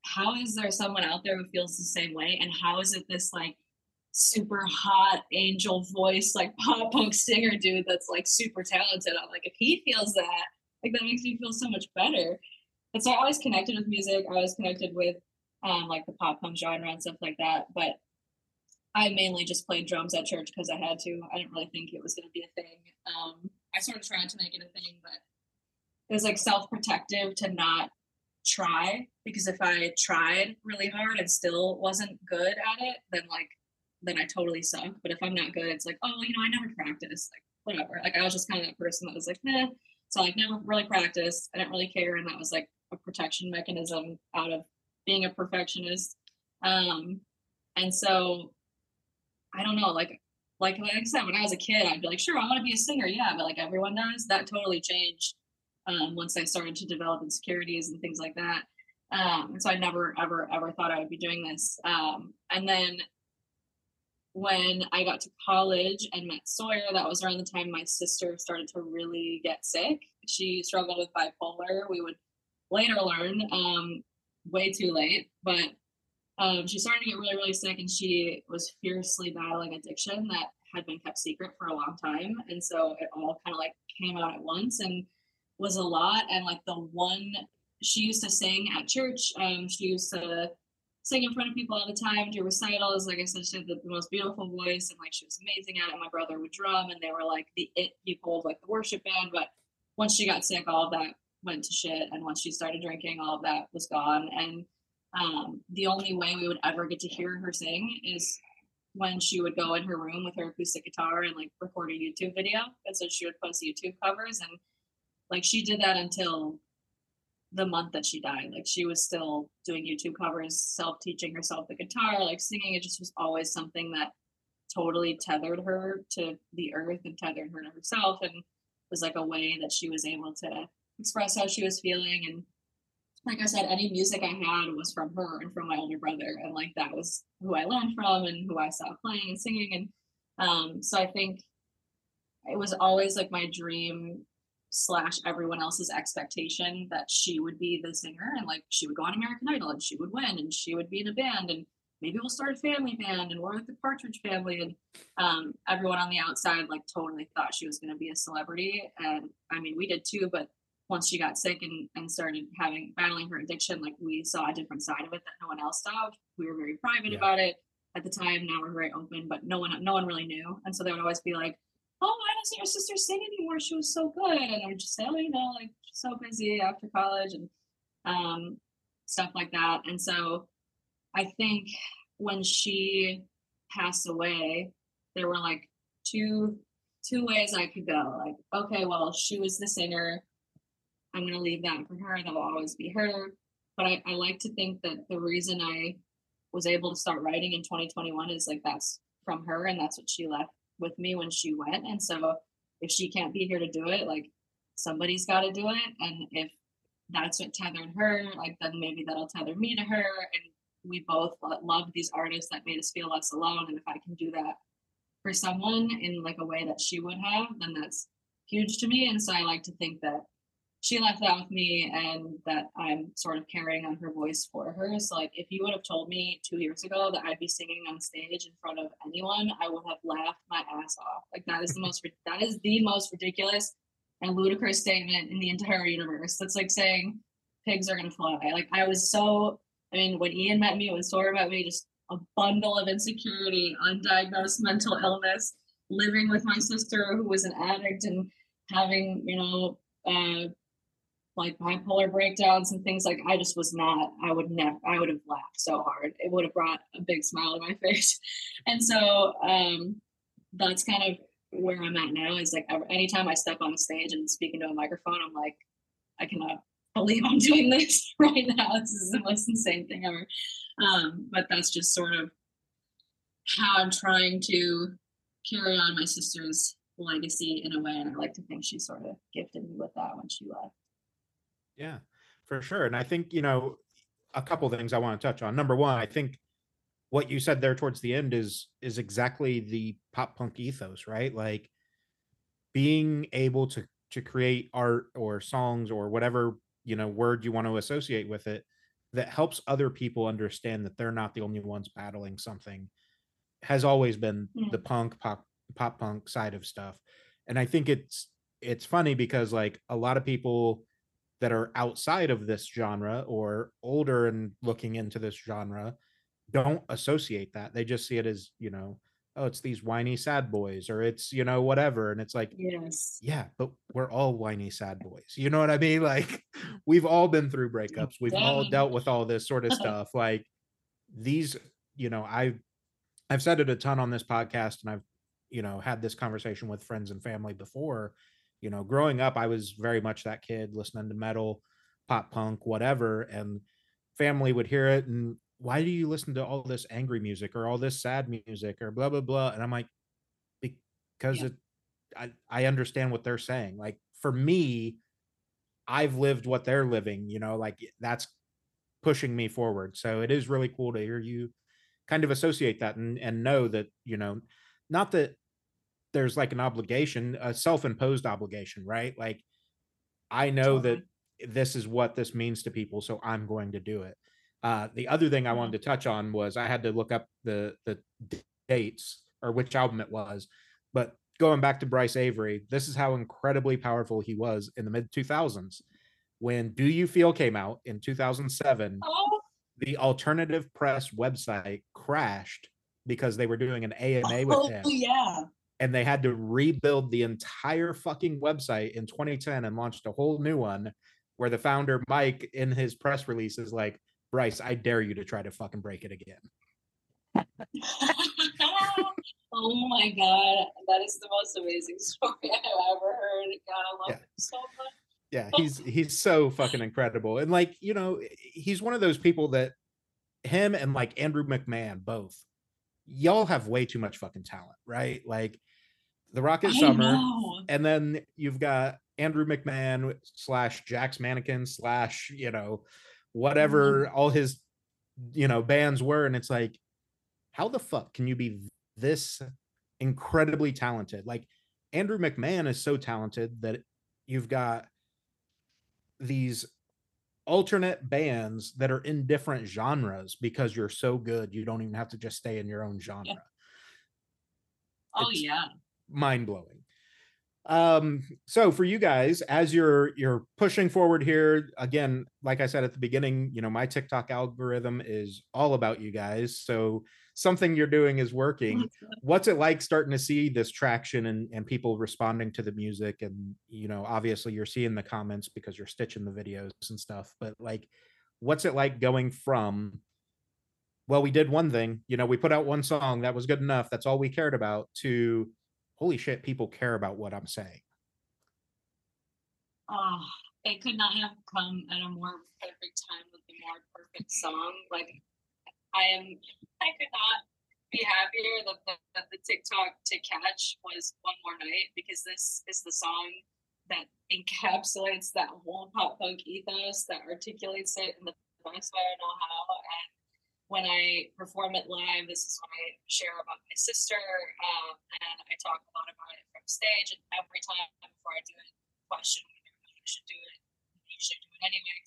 how is there someone out there who feels the same way? And how is it this like super hot angel voice, like pop punk singer dude that's like super talented? I'm like, if he feels that, like that makes me feel so much better. And so I always connected with music. I was connected with like the pop punk genre and stuff like that. But I mainly just played drums at church because I had to. I didn't really think it was going to be a thing. I sort of tried to make it a thing, but it was like self-protective to not try, because if I tried really hard and still wasn't good at it, then I totally suck. But if I'm not good, it's like, oh, you know, I never practiced, like whatever. Like I was just kind of that person that was like, meh. So I like never really practiced. I didn't really care. And that was like a protection mechanism out of being a perfectionist. And so I don't know, like I said, when I was a kid, I'd be like, sure, I want to be a singer. Yeah. But like everyone does. That totally changed once I started to develop insecurities and things like that. And so I never, ever, ever thought I would be doing this. And then when I got to college and met Sawyer, that was around the time my sister started to really get sick. She struggled with bipolar. We would later learn way too late, but she started to get really, really sick, and she was fiercely battling addiction that had been kept secret for a long time. And so it all kind of like came out at once and was a lot. And like she used to sing at church. She used to sing in front of people all the time, do recitals. Like I said, she had the most beautiful voice, and like she was amazing at it. My brother would drum, and they were like the it people of like the worship band. But once she got sick, all of that went to shit. And once she started drinking, all of that was gone. And the only way we would ever get to hear her sing is when she would go in her room with her acoustic guitar and like record a YouTube video. And so she would post YouTube covers, and like she did that until the month that she died. Like she was still doing YouTube covers, self-teaching herself the guitar, like singing. It just was always something that totally tethered her to the earth and tethered her to herself, and was like a way that she was able to express how she was feeling. And like I said, any music I had was from her and from my older brother. And like, that was who I learned from and who I saw playing and singing. And so I think it was always like my dream / everyone else's expectation that she would be the singer. And like, she would go on American Idol and she would win and she would be in a band. And maybe we'll start a family band and we're like the Partridge Family. And everyone on the outside like totally thought she was going to be a celebrity. And I mean, we did too, but once she got sick and started battling her addiction, like we saw a different side of it that no one else saw. We were very private about it at the time. Now we're very open, but no one really knew. And so they would always be like, oh, why doesn't your sister sing anymore? She was so good. And I would just say, oh, you know, like she's so busy after college and stuff like that. And so I think when she passed away, there were like two ways I could go. Like, okay, well, she was the singer. I'm going to leave that for her. That will always be her. But I like to think that the reason I was able to start writing in 2021 is like that's from her and that's what she left with me when she went. And so if she can't be here to do it, like somebody's got to do it. And if that's what tethered her, like then maybe that'll tether me to her. And we both love these artists that made us feel less alone. And if I can do that for someone in like a way that she would have, then that's huge to me. And so I like to think that she left that with me and that I'm sort of carrying on her voice for her. So like, if you would have told me 2 years ago that I'd be singing on stage in front of anyone, I would have laughed my ass off. Like that is the most ridiculous and ludicrous statement in the entire universe. That's like saying pigs are going to fly. Like when Ian met me, when Sawyer met me, just a bundle of insecurity, undiagnosed mental illness, living with my sister who was an addict and having, like bipolar breakdowns and things. Like I just was not, I would have laughed so hard. It would have brought a big smile to my face. And so that's kind of where I'm at now is like, anytime I step on a stage and speak into a microphone, I'm like, I cannot believe I'm doing this right now. This is the most insane thing ever. But that's just sort of how I'm trying to carry on my sister's legacy in a way. And I like to think she sort of gifted me with that when she left. Yeah, for sure. And I think, a couple of things I want to touch on. Number one, I think what you said there towards the end is exactly the pop punk ethos, right? Like being able to create art or songs or whatever, word you want to associate with it that helps other people understand that they're not the only ones battling something has always been the pop punk side of stuff. And I think it's funny because like a lot of people that are outside of this genre or older and looking into this genre don't associate that. They just see it as, oh, it's these whiny sad boys or it's, whatever. And it's like, yes, yeah, but we're all whiny sad boys. You know what I mean? Like we've all been through breakups. We've all dealt with all this sort of stuff. Like these, I've said it a ton on this podcast and I've, had this conversation with friends and family before. Growing up, I was very much that kid listening to metal, pop punk, whatever, and family would hear it. And why do you listen to all this angry music or all this sad music or blah, blah, blah? And I'm like, because I understand what they're saying. Like for me, I've lived what they're living, like that's pushing me forward. So it is really cool to hear you kind of associate that and know that, not that there's like an obligation, a self-imposed obligation, right? Like I know that this is what this means to people, so I'm going to do it. The other thing I wanted to touch on was I had to look up the dates or which album it was, but going back to Bryce Avery, this is how incredibly powerful he was in the mid 2000s. When Do You Feel came out in 2007, the alternative press website crashed because they were doing an AMA with him. Yeah. And they had to rebuild the entire fucking website in 2010 and launched a whole new one where the founder, Mike, in his press release is like, Bryce, I dare you to try to fucking break it again. Oh my God. That is the most amazing story I've ever heard. God, I love him so much. Yeah, he's so fucking incredible. And like, he's one of those people that him and like Andrew McMahon both, y'all have way too much fucking talent, right? Like, The Rocket Summer, and then you've got Andrew McMahon / Jack's Mannequin / whatever all his bands were, and it's like, how the fuck can you be this incredibly talented? Like Andrew McMahon is so talented that you've got these alternate bands that are in different genres because you're so good, you don't even have to just stay in your own genre. Yeah. Oh, it's yeah. Mind-blowing. So for you guys, as you're pushing forward here, again, like I said at the beginning, you know, my TikTok algorithm is all about you guys. So something you're doing is working. What's it like starting to see this traction and people responding to the music? And, you know, obviously you're seeing the comments because you're stitching the videos and stuff, but like, what's it like going from, well, we did one thing, you know, we put out one song that was good enough, that's all we cared about, to holy shit, people care about what I'm saying. Oh, it could not have come at a more perfect time with a more perfect song. Like, I could not be happier that the TikTok to catch was One More Night, because this is the song that encapsulates that whole pop punk ethos, that articulates it in the best way I know how. And when I perform it live, this is what I share about my sister, and I talk a lot about it from stage. And every time before I do it, question whether you should do it. You should do it anyway.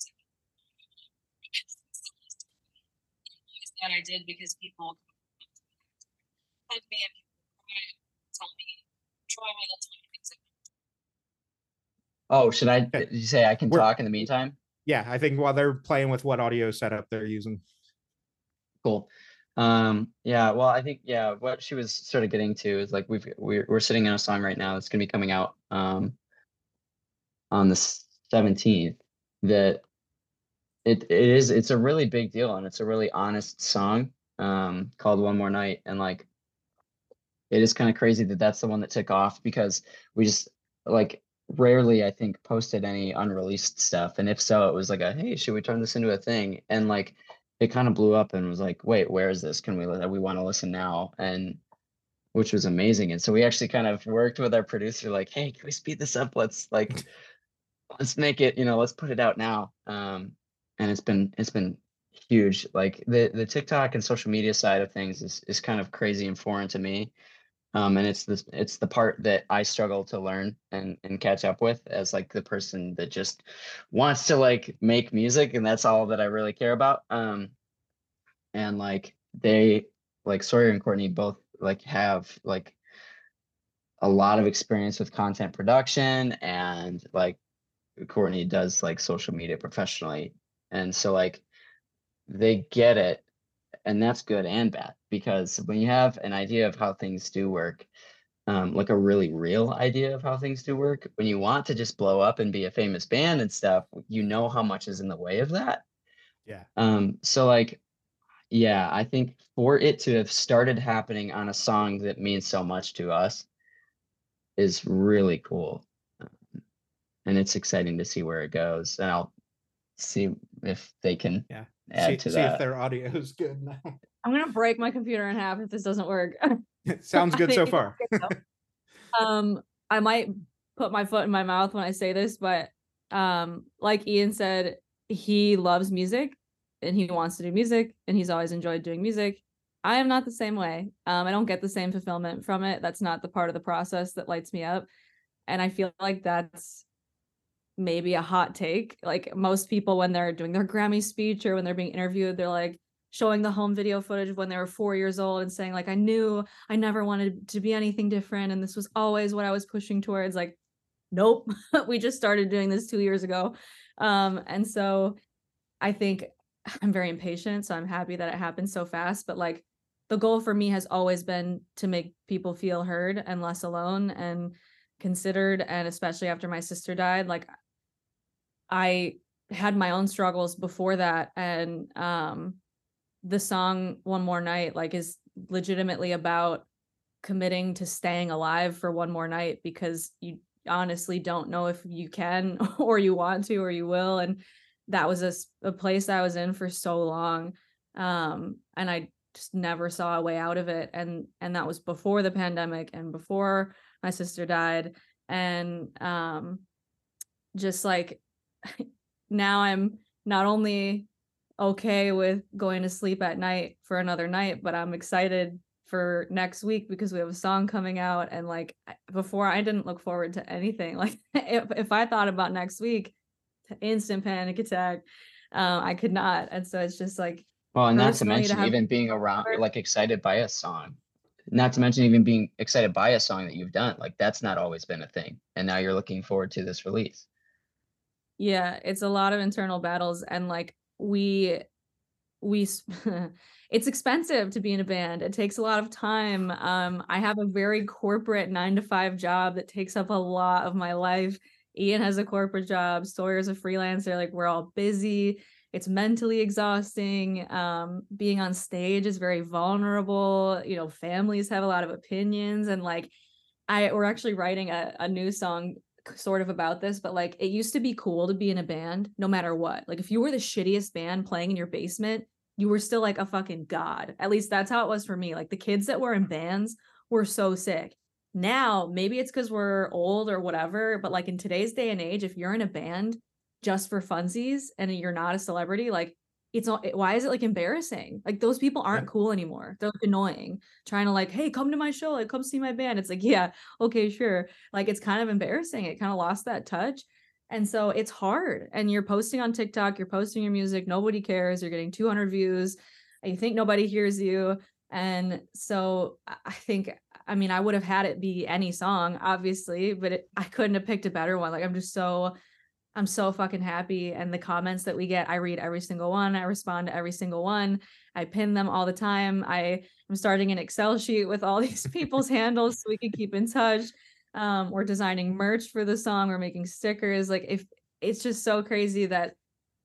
That I did because people hug me and people tell me, "Troy, that's one of the things." Oh, should I? Did you say I can talk in the meantime? Yeah, I think while they're playing with what audio setup they're using. Cool. Yeah, well, I think, yeah, what she was sort of getting to is like, we're sitting on a song right now that's going to be coming out on the 17th, that it's a really big deal, and it's a really honest song called One More Night. And like, it is kind of crazy that that's the one that took off, because we just like rarely, I think, posted any unreleased stuff. And if so, it was like a, hey, should we turn this into a thing? And like, it kind of blew up and was like, wait, where is this? Can we want to listen now? And which was amazing. And so we actually kind of worked with our producer, like, hey, can we speed this up? Let's make it, you know, let's put it out now. And it's been huge. Like the TikTok and social media side of things is kind of crazy and foreign to me. And it's the part that I struggle to learn and catch up with, as like the person that just wants to like make music, and that's all that I really care about. And like they, like Sawyer and Courtney both like have like a lot of experience with content production, and like Courtney does like social media professionally. And so like they get it, and that's good and bad, because when you have an idea of how things do work, like a really real idea of how things do work, when you want to just blow up and be a famous band and stuff, you know how much is in the way of that. Yeah. So like, yeah, I think for it to have started happening on a song that means so much to us is really cool. And it's exciting to see where it goes. And I'll see if they can add to that. See if their audio is good now. I'm going to break my computer in half if this doesn't work. Sounds good so far. I might put my foot in my mouth when I say this, but like Ian said, he loves music and he wants to do music, and he's always enjoyed doing music. I am not the same way. I don't get the same fulfillment from it. That's not the part of the process that lights me up. And I feel like that's maybe a hot take. Like most people, when they're doing their Grammy speech or when they're being interviewed, they're like, showing the home video footage of when they were 4 years old and saying like, I knew I never wanted to be anything different, and this was always what I was pushing towards. Like, nope, we just started doing this 2 years ago. And so I think I'm very impatient, so I'm happy that it happened so fast. But like the goal for me has always been to make people feel heard and less alone and considered. And especially after my sister died, like I had my own struggles before that. And, the song One More Night like is legitimately about committing to staying alive for one more night, because you honestly don't know if you can or you want to or you will. And that was a place I was in for so long, and I just never saw a way out of it. And that was before the pandemic and before my sister died. And just like now I'm not only okay with going to sleep at night for another night, but I'm excited for next week because we have a song coming out. And like before, I didn't look forward to anything. Like if I thought about next week, instant panic attack. I could not. And so it's just like, well, and not to mention even being around, like excited by a song, not to mention even being excited by a song that you've done, like that's not always been a thing. And now you're looking forward to this release. Yeah, it's a lot of internal battles. And like we it's expensive to be in a band. It takes a lot of time. I have a very corporate 9-to-5 job that takes up a lot of my life. Ian has a corporate job. Sawyer's a freelancer. Like, we're all busy. It's mentally exhausting. Being on stage is very vulnerable. You know, families have a lot of opinions. And like, we're actually writing a new song sort of about this, but like, it used to be cool to be in a band no matter what. Like, if you were the shittiest band playing in your basement, you were still like a fucking god. At least that's how it was for me. Like, the kids that were in bands were so sick. Now, maybe it's because we're old or whatever, but like in today's day and age, if you're in a band just for funsies and you're not a celebrity, like it's not, why is it like embarrassing? Like, those people aren't cool anymore. They're annoying, trying to like, hey, come to my show, like come see my band. It's like, yeah, okay, sure. Like, it's kind of embarrassing. It kind of lost that touch. And so it's hard. And you're posting on TikTok, you're posting your music, nobody cares. You're getting 200 views. You think nobody hears you. And so I think, I mean, I would have had it be any song, obviously, but I couldn't have picked a better one. Like, I'm so fucking happy. And the comments that we get, I read every single one. I respond to every single one. I pin them all the time. I'm starting an Excel sheet with all these people's handles so we can keep in touch. We're designing merch for the song. We're making stickers. Like, if it's just so crazy that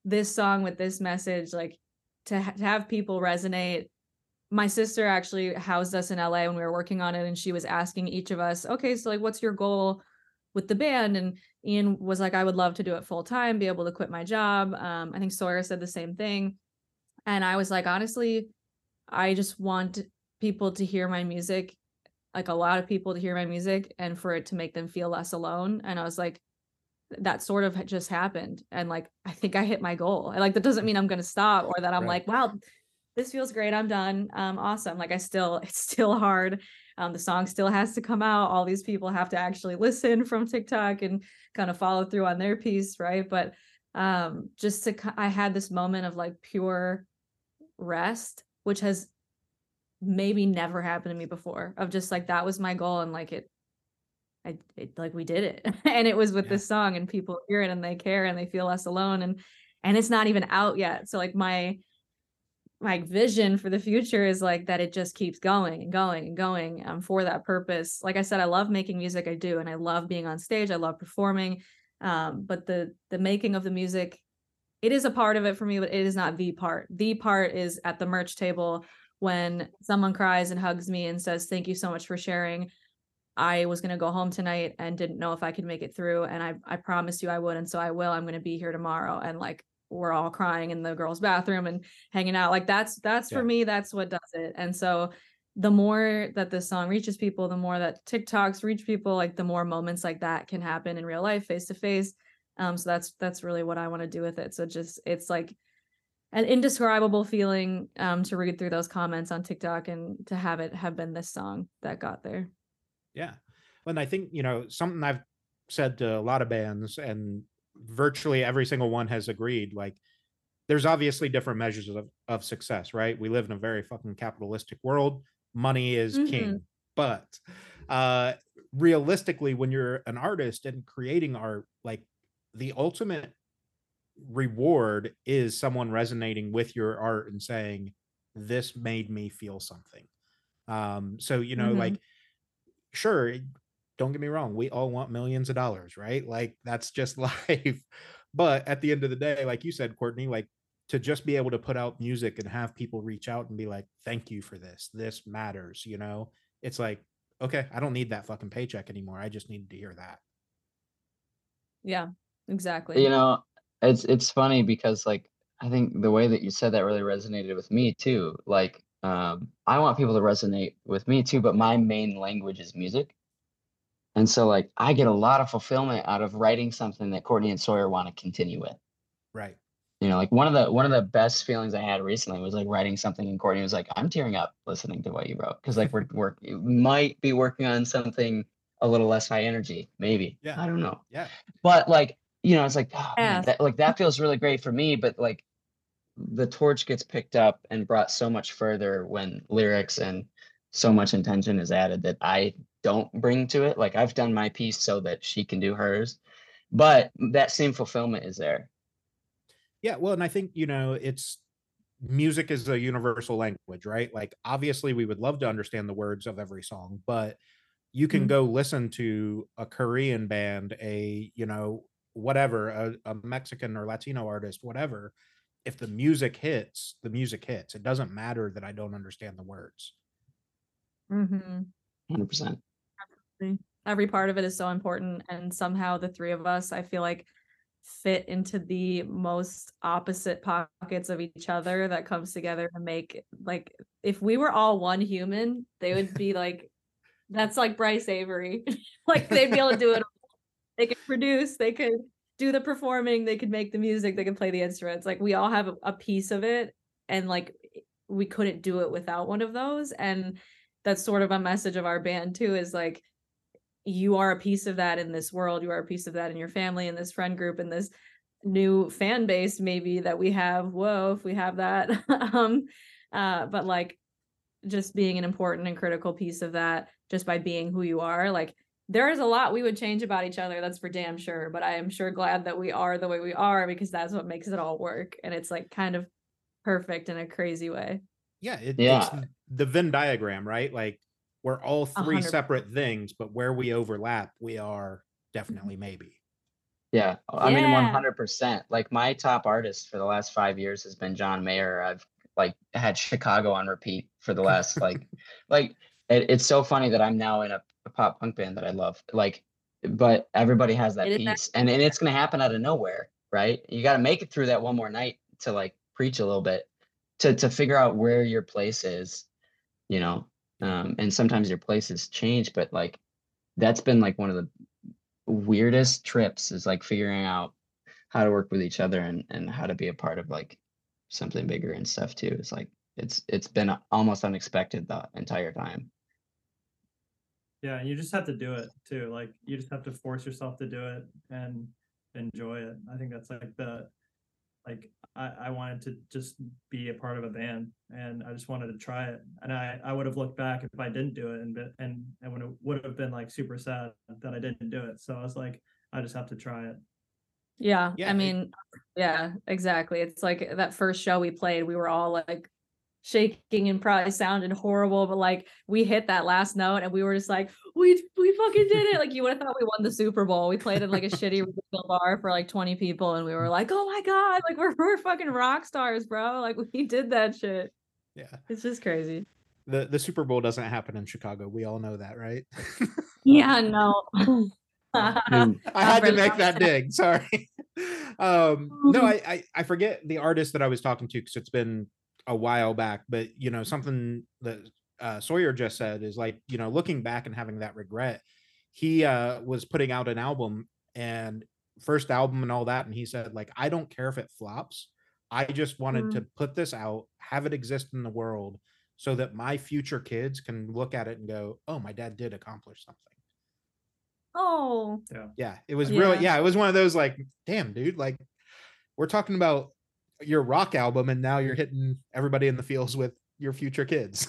this song with this message, like to have people resonate. My sister actually housed us in LA when we were working on it, and she was asking each of us, okay, so like, what's your goal with the band? And Ian was like, I would love to do it full time, be able to quit my job. I think Sawyer said the same thing. And I was like, honestly, I just want people to hear my music, like a lot of people to hear my music, and for it to make them feel less alone. And I was like, that sort of just happened. And like, I think I hit my goal. And like, that doesn't mean I'm going to stop, or that I'm like, wow, this feels great. I'm done. Awesome. Like, it's still hard. The song still has to come out. All these people have to actually listen from TikTok and kind of follow through on their piece. Right. But I had this moment of like pure rest, which has maybe never happened to me before, of just like, that was my goal. And like, we did it. And it was with this song, and people hear it and they care and they feel less alone. And it's not even out yet. So like, my vision for the future is like that it just keeps going and going and going for that purpose. Like I said, I love making music. I do. And I love being on stage. I love performing. But the making of the music, it is a part of it for me, but it is not the part. The part is at the merch table when someone cries and hugs me and says, thank you so much for sharing. I was going to go home tonight and didn't know if I could make it through. And I promised you I would. And so I will. I'm going to be here tomorrow. And like, we're all crying in the girls' bathroom and hanging out. Like that's for me, that's what does it. And so the more that this song reaches people, the more that TikToks reach people, like the more moments like that can happen in real life, face to face. So that's really what I want to do with it. So just, it's like an indescribable feeling to read through those comments on TikTok and to have it have been this song that got there. Yeah. And I think, you know, something I've said to a lot of bands, and virtually every single one has agreed, like there's obviously different measures of success, right? We live in a very fucking capitalistic world. Money is king, but realistically, when you're an artist and creating art, like the ultimate reward is someone resonating with your art and saying, this made me feel something. So, you know, like, sure, don't get me wrong, we all want millions of dollars, right? Like that's just life. But at the end of the day, like you said, Courtney, like to just be able to put out music and have people reach out and be like, thank you for this, this matters, you know? It's like, okay, I don't need that fucking paycheck anymore. I just needed to hear that. Yeah, exactly. You know, it's funny because like, I think the way that you said that really resonated with me too. Like, I want people to resonate with me too, but my main language is music. And so like, I get a lot of fulfillment out of writing something that Courtney and Sawyer want to continue with. Right. You know, like one of the best feelings I had recently was like writing something and Courtney was like, I'm tearing up listening to what you wrote. Cause like we might be working on something a little less high energy, maybe. Yeah. I don't know. Yeah. But like, you know, it's like, oh, man, that, like, that feels really great for me. But like the torch gets picked up and brought so much further when lyrics and so much intention is added that I don't bring to it. Like, I've done my piece so that she can do hers, but that same fulfillment is there. Yeah. Well, and I think, you know, it's, music is a universal language, right? Like, obviously we would love to understand the words of every song, but you can go listen to a Korean band, a, you know, whatever, a Mexican or Latino artist, whatever. If the music hits, the music hits. It doesn't matter that I don't understand the words. 100%. Every part of it is so important. And somehow the three of us, I feel like, fit into the most opposite pockets of each other that comes together to make, like, if we were all one human, they would be like, that's like Bryce Avery. Like, they'd be able to do it. They could produce, they could do the performing, they could make the music, they could play the instruments. Like, we all have a piece of it, and like, we couldn't do it without one of those. And that's sort of a message of our band too, is like, you are a piece of that in this world. You are a piece of that in your family, in this friend group, in this new fan base, maybe, that we have. Whoa, if we have that. But like, just being an important and critical piece of that, just by being who you are. Like, there is a lot we would change about each other. That's for damn sure. But I am sure glad that we are the way we are, because that's what makes it all work. And it's like kind of perfect in a crazy way. Yeah. It's the Venn diagram, right? Like, we're all three 100%. Separate things, but where we overlap, we are definitely maybe. Yeah. I mean, 100%. Like, my top artist for the last 5 years has been John Mayer. I've like had Chicago on repeat for the last, like it's so funny that I'm now in a pop punk band that I love, like, but everybody has that piece, and it's going to happen out of nowhere, right? You got to make it through that one more night to like preach a little bit, to figure out where your place is, you know. And sometimes your places change, but like, that's been like one of the weirdest trips, is like figuring out how to work with each other and how to be a part of like something bigger and stuff too. It's like, it's been almost unexpected the entire time. Yeah. And you just have to do it too. Like, you just have to force yourself to do it and enjoy it. I think that's like I wanted to just be a part of a band, and I just wanted to try it. And I would have looked back if I didn't do it, and when it would have been like super sad that I didn't do it. So I was like, I just have to try it. Yeah. I mean, yeah, exactly. It's like that first show we played, we were all like shaking and probably sounded horrible, but like, we hit that last note and we were just like, we fucking did it. Like, you would have thought we won the Super Bowl. We played in like a shitty bar for like 20 people, and we were like, oh my god, like, we're fucking rock stars, bro. Like, we did that shit. Yeah, it's just crazy. The Super Bowl doesn't happen in Chicago, we all know that, right? Yeah, no. I had to make that dig, sorry. No, I forget the artist that I was talking to, because it's been a while back, but you know, something that Sawyer just said is like, you know, looking back and having that regret. He was putting out an album, and first album and all that, and he said, like, I don't care if it flops, I just wanted to put this out, have it exist in the world, so that my future kids can look at it and go, oh, my dad did accomplish something. Oh yeah, it was really, yeah, it was one of those like, damn dude, like, we're talking about your rock album, and now you're hitting everybody in the fields with your future kids.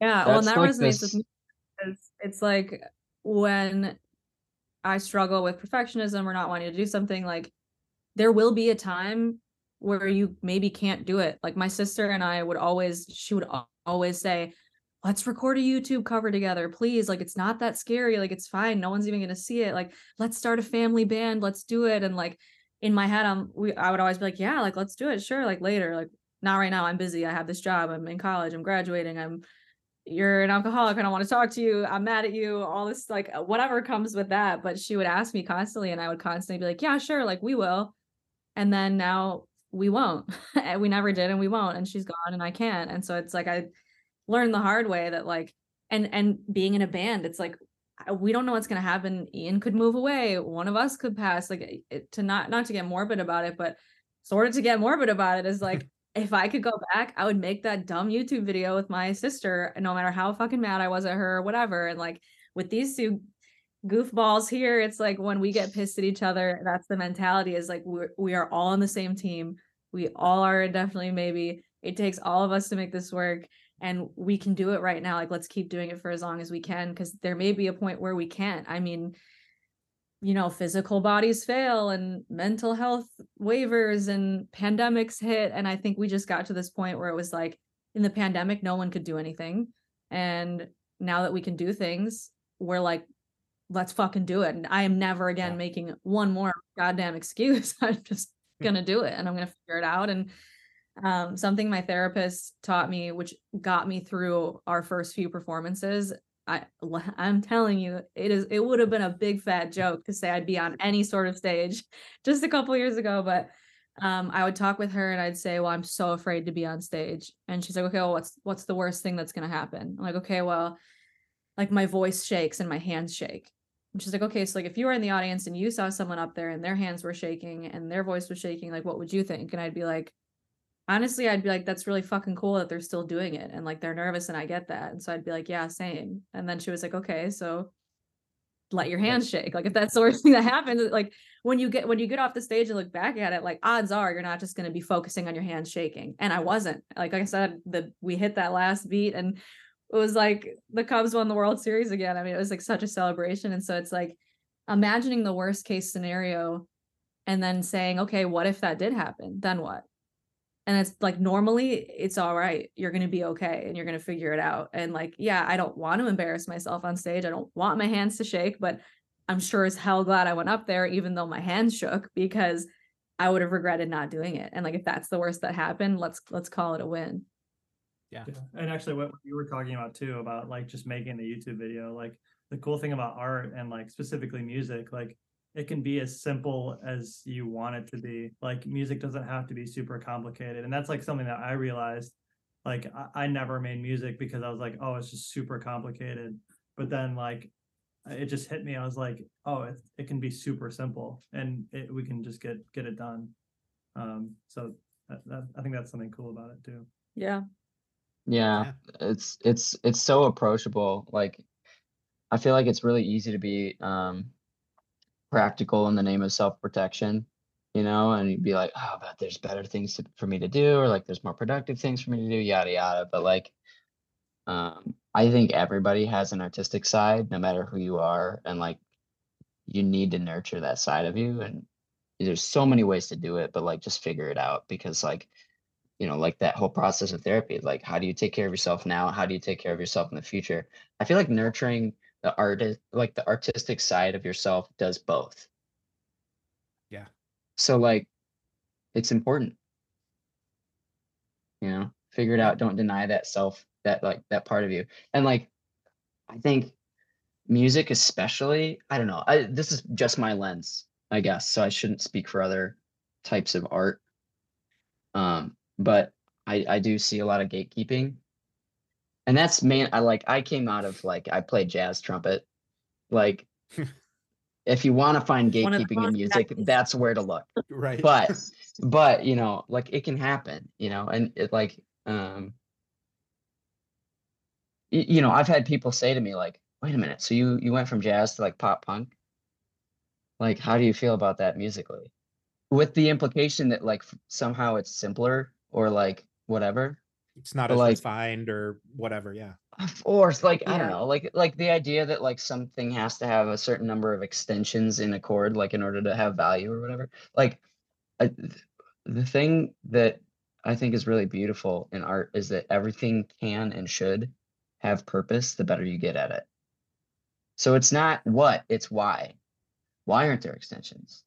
Yeah, well, and that like resonates with me, because it's like, when I struggle with perfectionism or not wanting to do something, like, there will be a time where you maybe can't do it. Like, my sister and I she would always say, let's record a YouTube cover together, please. Like, it's not that scary. Like, it's fine. No one's even going to see it. Like, let's start a family band. Let's do it. And like, in my head, I would always be like, yeah, like, let's do it. Sure. Like, later, like, not right now. I'm busy. I have this job. I'm in college. I'm graduating. You're an alcoholic. I don't want to talk to you. I'm mad at you. All this, like, whatever comes with that. But she would ask me constantly, and I would constantly be like, yeah, sure. Like, we will. And then now we won't. We never did. And we won't. And she's gone, and I can't. And so it's like, I learned the hard way that like, and being in a band, it's like, we don't know what's going to happen. Ian could move away. One of us could pass. Like, to not to get morbid about it, but sort of to get morbid about it, is like, if I could go back, I would make that dumb YouTube video with my sister, and no matter how fucking mad I was at her or whatever. And like, with these two goofballs here. It's like when we get pissed at each other, that's the mentality, is like we are all on the same team. We all are definitely maybe. It takes all of us to make this work, and we can do it right now. Like, let's keep doing it for as long as we can, because there may be a point where we can't. I mean, you know, physical bodies fail and mental health wavers and pandemics hit. And I think we just got to this point where it was like, in the pandemic, no one could do anything. And now that we can do things, we're like, let's fucking do it. And I am never again making one more goddamn excuse. I'm just going to do it, and I'm going to figure it out. And something my therapist taught me, which got me through our first few performances, I'm telling you, it would have been a big fat joke to say I'd be on any sort of stage just a couple years ago. But I would talk with her and I'd say, well, I'm so afraid to be on stage. And she's like, okay, well, what's the worst thing that's going to happen? I'm like, okay, well, like my voice shakes and my hands shake. And she's like, okay, so like if you were in the audience and you saw someone up there and their hands were shaking and their voice was shaking, like, what would you think? And I'd be like, honestly, I'd be like, that's really fucking cool that they're still doing it. And like, they're nervous and I get that. And so I'd be like, yeah, same. And then she was like, okay, so let your hands shake. Like if that's the worst thing that happens, like when you get off the stage and look back at it, like odds are you're not just going to be focusing on your hands shaking. And I wasn't. Like I said, we hit that last beat and it was like the Cubs won the World Series again. I mean, it was like such a celebration. And so it's like imagining the worst case scenario and then saying, okay, what if that did happen? Then what? And it's like, normally it's all right. You're going to be okay. And you're going to figure it out. And like, yeah, I don't want to embarrass myself on stage. I don't want my hands to shake, but I'm sure as hell glad I went up there, even though my hands shook, because I would have regretted not doing it. And like, if that's the worst that happened, let's call it a win. Yeah. And actually what you were talking about too, about like just making the YouTube video, like the cool thing about art and like specifically music, like it can be as simple as you want it to be. Like music doesn't have to be super complicated. And that's like something that I realized, like I never made music because I was like, oh, it's just super complicated. But then like, it just hit me. I was like, oh, it can be super simple and we can just get it done. So I think that's something cool about it too. Yeah. It's so approachable. Like, I feel like it's really easy to be, practical in the name of self-protection, you know, and you'd be like, oh, but there's better things for me to do, or like there's more productive things for me to do, yada yada. But like I think everybody has an artistic side, no matter who you are, and like you need to nurture that side of you, and there's so many ways to do it, but like just figure it out, because like, you know, like that whole process of therapy, like how do you take care of yourself now, how do you take care of yourself in the future? I feel like nurturing the artistic side of yourself does both. Yeah. So like, it's important, you know, figure it out. Don't deny that part of you. And like, I think music, especially, I don't know, this is just my lens, I guess. So I shouldn't speak for other types of art. But I do see a lot of gatekeeping. And that's I came out of like, I played jazz trumpet. Like, if you want to find gatekeeping in music, that's where to look. Right. But, you know, like it can happen, you know, and it like, you know, I've had people say to me like, wait a minute. So you went from jazz to like pop punk. Like, how do you feel about that musically? With the implication that like somehow it's simpler or like whatever. It's not as like, refined or whatever, yeah. Of course, like I don't know, like the idea that like something has to have a certain number of extensions in a chord, like in order to have value or whatever. Like the thing that I think is really beautiful in art is that everything can and should have purpose. The better you get at it, so it's not what, it's why. Why aren't there extensions?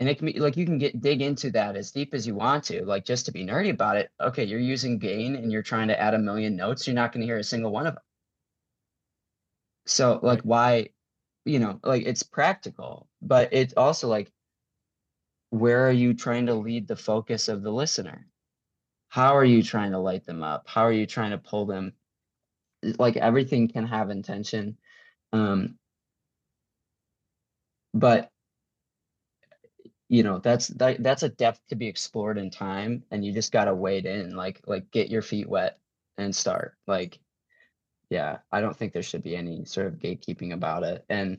And it can be like, you can dig into that as deep as you want to, like just to be nerdy about it. Okay, you're using gain and you're trying to add a million notes. You're not going to hear a single one of them. So like, why, you know, like it's practical, but it's also like, where are you trying to lead the focus of the listener? How are you trying to light them up? How are you trying to pull them? Like everything can have intention. But you know, that's a depth to be explored in time, and you just gotta wade in, like get your feet wet and start. Like, yeah, I don't think there should be any sort of gatekeeping about it. And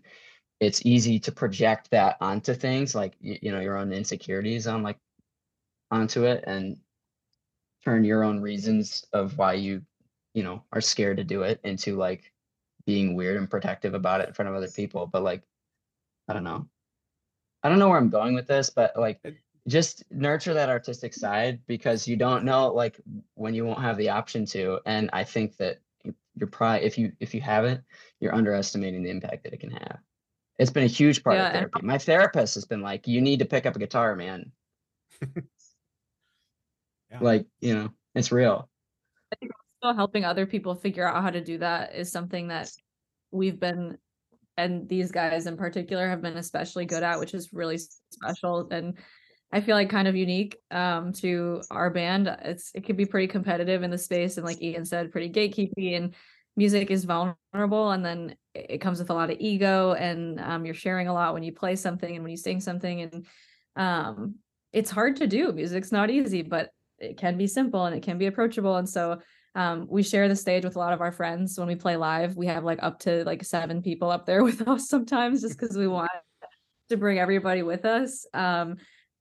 it's easy to project that onto things, like, you know, your own insecurities on like onto it, and turn your own reasons of why you know, are scared to do it into like being weird and protective about it in front of other people. But like, I don't know where I'm going with this, but like, just nurture that artistic side, because you don't know like when you won't have the option to. And I think that you're probably, if you haven't, you're underestimating the impact that it can have. It's been a huge part of therapy. My therapist has been like, you need to pick up a guitar, man. Yeah. Like, you know, it's real. I think also helping other people figure out how to do that is something that we've been, and these guys in particular have been especially good at, which is really special. And I feel like kind of unique to our band. It could be pretty competitive in the space, and like Ian said, pretty gatekeepy, and music is vulnerable, and then it comes with a lot of ego, and you're sharing a lot when you play something and when you sing something, and it's hard to do. Music's not easy, but it can be simple and it can be approachable. And so we share the stage with a lot of our friends. When we play live, we have like up to like 7 people up there with us sometimes, just because we want to bring everybody with us.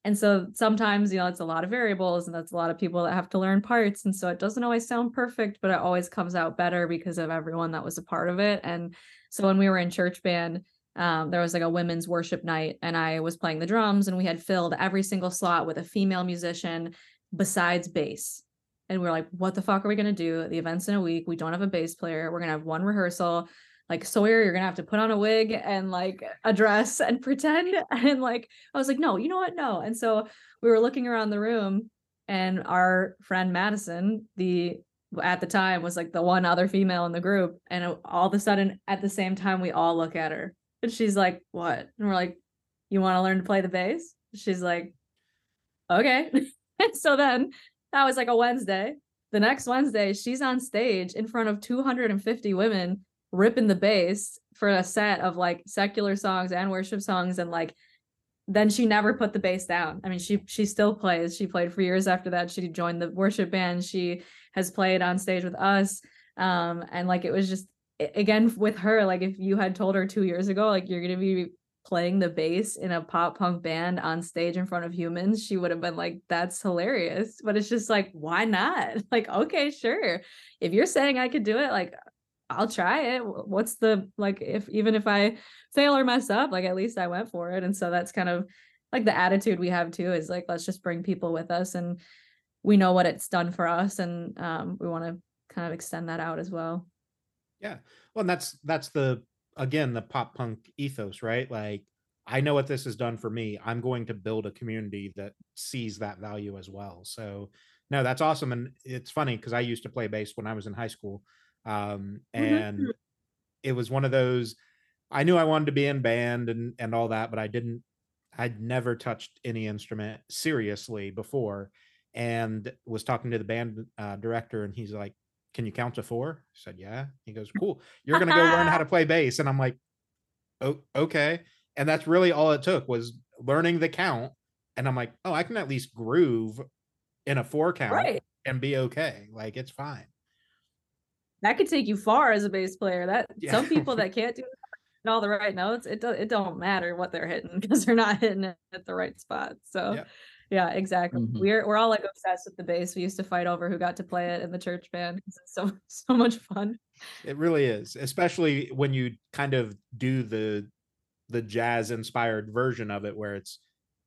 And so sometimes, you know, it's a lot of variables, and that's a lot of people that have to learn parts. And so it doesn't always sound perfect, but it always comes out better because of everyone that was a part of it. And so when we were in church band, there was like a women's worship night, and I was playing the drums, and we had filled every single slot with a female musician besides bass. And we were like, what the fuck are we going to do? The event's in a week. We don't have a bass player. We're going to have one rehearsal. Like, Sawyer, you're going to have to put on a wig and like a dress and pretend. And like, I was like, no, you know what? No. And so we were looking around the room, and our friend Madison, at the time was like the one other female in the group. And all of a sudden at the same time, we all look at her, and she's like, what? And we're like, you want to learn to play the bass? She's like, okay. And so then that was like a Wednesday. The next Wednesday, she's on stage in front of 250 women ripping the bass for a set of like secular songs and worship songs. And like, then she never put the bass down. I mean, she still plays. She played for years after that. She joined the worship band. She has played on stage with us. And like, it was just, again, with her, like if you had told her 2 years ago, like you're going to be playing the bass in a pop punk band on stage in front of humans, she would have been like, that's hilarious. But it's just like, why not? Like, okay, sure. If you're saying I could do it, like, I'll try it. What's the, like, if I fail or mess up, like at least I went for it. And so that's kind of like the attitude we have too, is like, let's just bring people with us, and we know what it's done for us. And we want to kind of extend that out as well. Yeah. Well, and that's the pop punk ethos, right? Like, I know what this has done for me. I'm going to build a community that sees that value as well. So no, that's awesome. And it's funny, because I used to play bass when I was in high school. And mm-hmm. It was one of those, I knew I wanted to be in band and all that, but I'd never touched any instrument seriously before, and was talking to the band director, and he's like, can you count to 4? I said, yeah. He goes, cool. You're going to go learn how to play bass. And I'm like, oh, okay. And that's really all it took, was learning the count. And I'm like, oh, I can at least groove in a 4 count, right, and be okay. Like, it's fine. That could take you far as a bass player. That Some people that can't do that, all the right notes, it don't matter what they're hitting, because they're not hitting it at the right spot. So yeah exactly. Mm-hmm. We're all like obsessed with the bass. We used to fight over who got to play it in the church band, because it's so much fun. It really is, especially when you kind of do the jazz inspired version of it, where it's,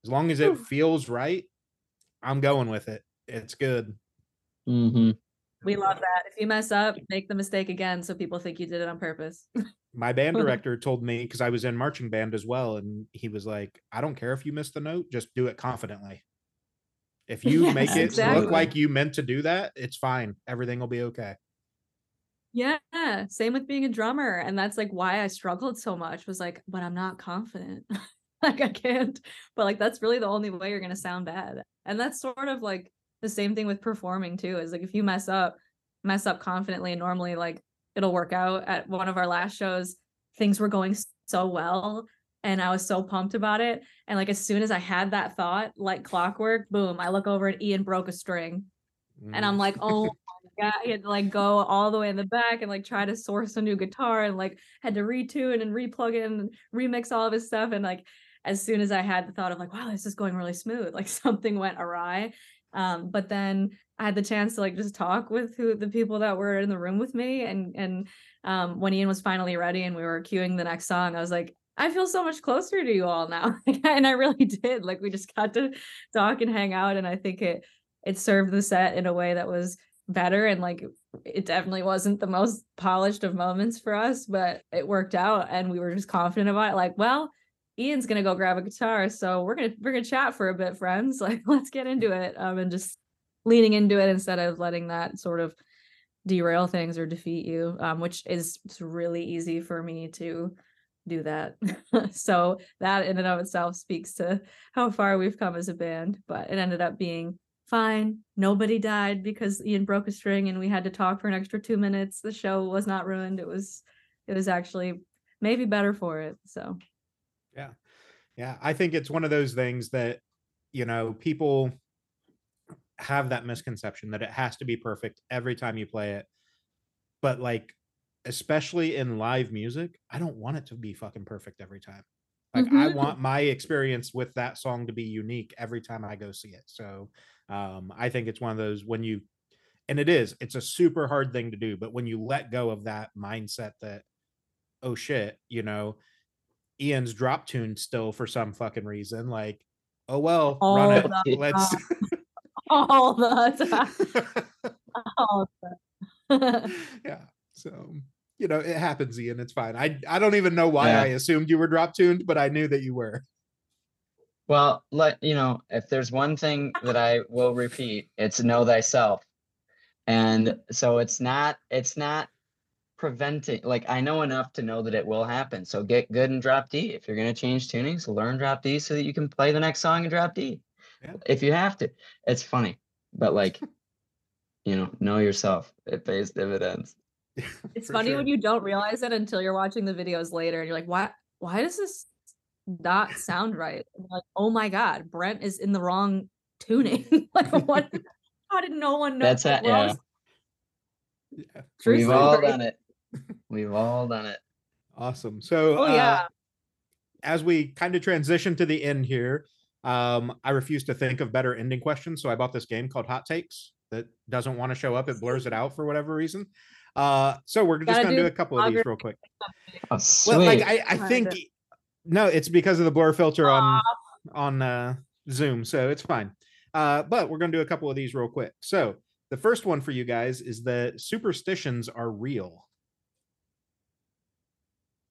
as long as it feels right, I'm going with it. It's good. Mm-hmm. We love that. If you mess up, make the mistake again, so people think you did it on purpose. My band director told me, because I was in marching band as well, and he was like, I don't care if you miss the note, just do it confidently. If you make it look like you meant to do that, it's fine. Everything will be okay. Yeah. Same with being a drummer. And that's like why I struggled so much, was like, but I'm not confident. Like, I can't. But like, that's really the only way you're going to sound bad. And that's sort of like the same thing with performing too, is like, if you mess up confidently and normally, like, it'll work out. At one of our last shows, things were going so well, and I was so pumped about it, and like, as soon as I had that thought, like clockwork, boom, I look over and Ian broke a string. And I'm like, oh my Yeah, he had to like go all the way in the back and like try to source a new guitar and like had to retune and replug in and remix all of his stuff. And like, as soon as I had the thought of like, wow, this is going really smooth, like something went awry. But then I had the chance to like just talk with the people that were in the room with me. And when Ian was finally ready and we were cueing the next song, I was like, I feel so much closer to you all now. And I really did. Like, we just got to talk and hang out. And I think it served the set in a way that was better. And like, it definitely wasn't the most polished of moments for us, but it worked out. And we were just confident about it. Like, well, Ian's going to go grab a guitar, so we're going to chat for a bit, friends. Like, let's get into it. And just leaning into it instead of letting that sort of derail things or defeat you, which is really easy for me to do that. So that in and of itself speaks to how far we've come as a band, but it ended up being fine. Nobody died because Ian broke a string and we had to talk for an extra 2 minutes. The show was not ruined. It was actually maybe better for it. So. Yeah. I think it's one of those things that, you know, people have that misconception that it has to be perfect every time you play it. But like, especially in live music, I don't want it to be fucking perfect every time. Like, I want my experience with that song to be unique every time I go see it. So I think it's one of those when you, and it's a super hard thing to do, but when you let go of that mindset that, oh shit, you know, Ian's drop tune still for some fucking reason, like, oh well, all run it. Let's all the time. All the yeah. So, you know, it happens, Ian. It's fine. I don't even know why I assumed you were drop tuned, but I knew that you were. Well, if there's one thing that I will repeat, it's know thyself. And so it's not preventing, like, I know enough to know that it will happen. So get good and drop D. If you're going to change tunings, learn drop D so that you can play the next song and drop D. Yeah. If you have to. It's funny, but like, know yourself. It pays dividends. It's funny when you don't realize it until you're watching the videos later and you're like, why does this not sound right? And like, oh my God, Brent is in the wrong tuning. Like, what? How did no one know? That's that. Yeah. We've all done it. We've all done it. Awesome. So as we kind of transition to the end here, I refuse to think of better ending questions. So I bought this game called Hot Takes that doesn't want to show up. It blurs it out for whatever reason. So we're just going to do a couple of these real quick. Oh, well, like I think, no, it's because of the blur filter on Zoom. So it's fine. But we're going to do a couple of these real quick. So the first one for you guys is that superstitions are real.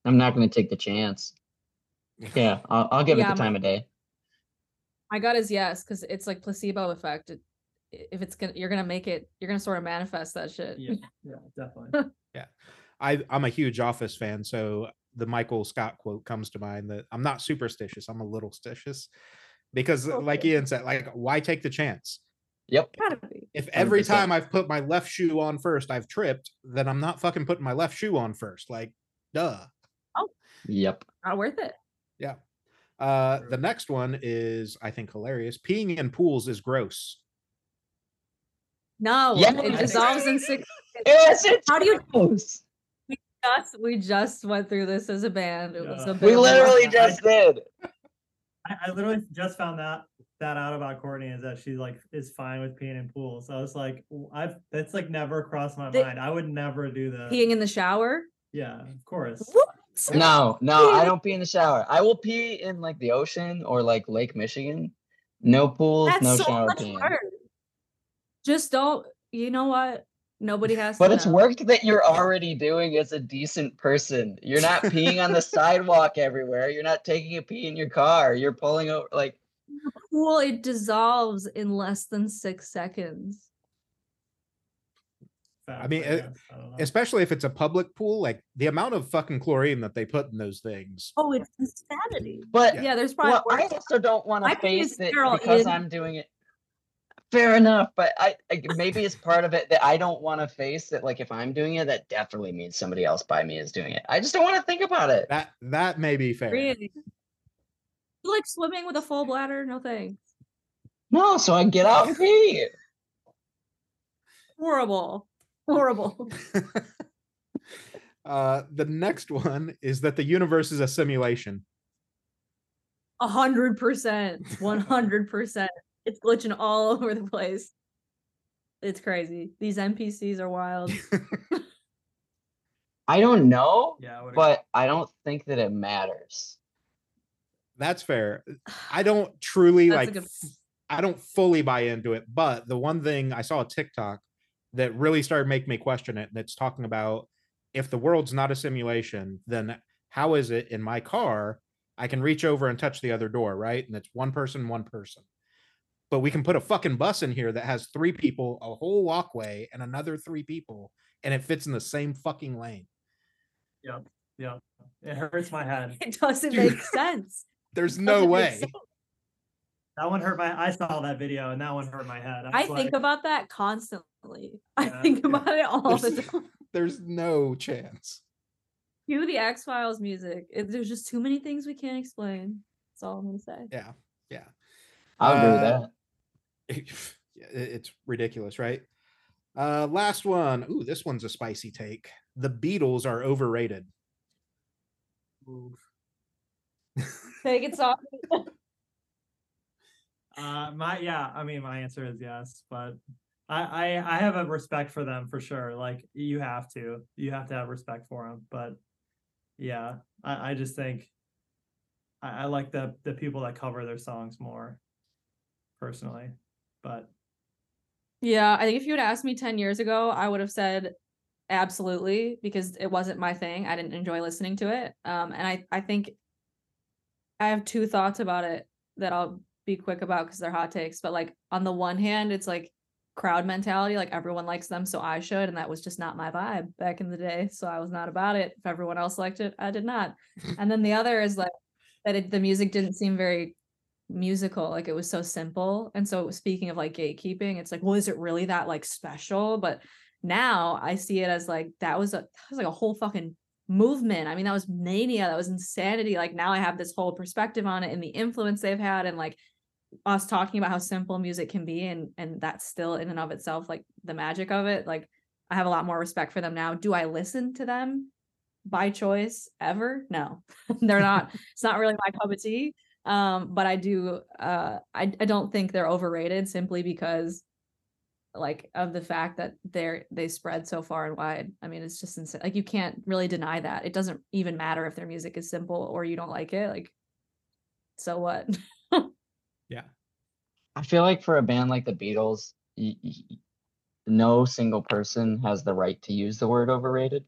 I'm not going to take the chance. Yeah, I'll give it the time of day. I got his yes, because it's like placebo effect. If it's gonna, you're gonna make it, you're gonna sort of manifest that shit. Yeah, definitely. Yeah, I'm a huge Office fan, so the Michael Scott quote comes to mind that I'm not superstitious, I'm a little stitious, because like Ian said, like, why take the chance? Yep. If every 100%. Time I've put my left shoe on first, I've tripped, then I'm not fucking putting my left shoe on first. Like, duh. Oh. Yep. Not worth it. Yeah. The next one is, I think, hilarious. Peeing in pools is gross. No, yes. It dissolves in 6 minutes. How do you close? We just went through this as a band. It was a we literally just did. I literally just found that out about Courtney, is that she like is fine with peeing in pools. So I was like, that's like never crossed my mind. I would never do that. Peeing in the shower? Yeah, of course. What? No, I don't pee in the shower. I will pee in like the ocean or like Lake Michigan. No pools, that's no so shower peeing. Hard. Just don't, you know what? Nobody has to. But it's work that you're already doing as a decent person. You're not peeing on the sidewalk everywhere. You're not taking a pee in your car. You're pulling over, like. Well, it dissolves in less than 6 seconds. I mean, especially if it's a public pool, like the amount of fucking chlorine that they put in those things. Oh, it's insanity. But yeah, there's probably. Well, I also don't want to face it because I'm doing it. Fair enough, but I maybe it's part of it that I don't want to face that. Like, if I'm doing it, that definitely means somebody else by me is doing it. I just don't want to think about it. That may be fair. Really? You like swimming with a full bladder? No thanks. No, so I get out and pee. Horrible. Horrible. The next one is that the universe is a simulation. 100%. 100%. It's glitching all over the place. It's crazy. These NPCs are wild. I don't know, yeah, but I don't think that it matters. That's fair. I don't truly I don't fully buy into it, but the one thing I saw a TikTok that really started making me question it, that's talking about if the world's not a simulation, then how is it in my car? I can reach over and touch the other door, right? And it's one person. But we can put a fucking bus in here that has 3 people, a whole walkway, and another 3 people, and it fits in the same fucking lane. Yep. Yeah. It hurts my head. It doesn't make sense. There's no way. That one hurt I saw that video and that one hurt my head. I think about that constantly. Yeah, I think about it all the time. There's no chance. Cue the X-Files music. There's just too many things we can't explain. That's all I'm going to say. Yeah. Yeah. I'll agree with that. It's ridiculous, right? Last one. Ooh, this one's a spicy take. The Beatles are overrated. Take it soft. My answer is yes, but I have a respect for them for sure. Like you have to have respect for them, but yeah, I just think I like the people that cover their songs more personally. But yeah, I think if you had asked me 10 years ago, I would have said absolutely, because it wasn't my thing. I didn't enjoy listening to it. And I think I have 2 thoughts about it that I'll be quick about because they're hot takes. But like, on the one hand, it's like crowd mentality, like everyone likes them, so I should. And that was just not my vibe back in the day. So I was not about it. If everyone else liked it, I did not. And then the other is like that the music didn't seem very musical, like it was so simple. And so speaking of like gatekeeping, it's like, well, is it really that like special? But now I see it as like that was like a whole fucking movement. I mean, that was mania, that was insanity. Like now I have this whole perspective on it and the influence they've had, and like us talking about how simple music can be, and that's still in and of itself like the magic of it. Like I have a lot more respect for them now. Do I listen to them by choice ever? No. They're not. It's not really my cup of tea. But I do I don't think they're overrated simply because like of the fact that they spread so far and wide. I mean, it's just insane. Like you can't really deny that. It doesn't even matter if their music is simple or you don't like it. Like, so what? Yeah. I feel like for a band like the Beatles, no single person has the right to use the word overrated.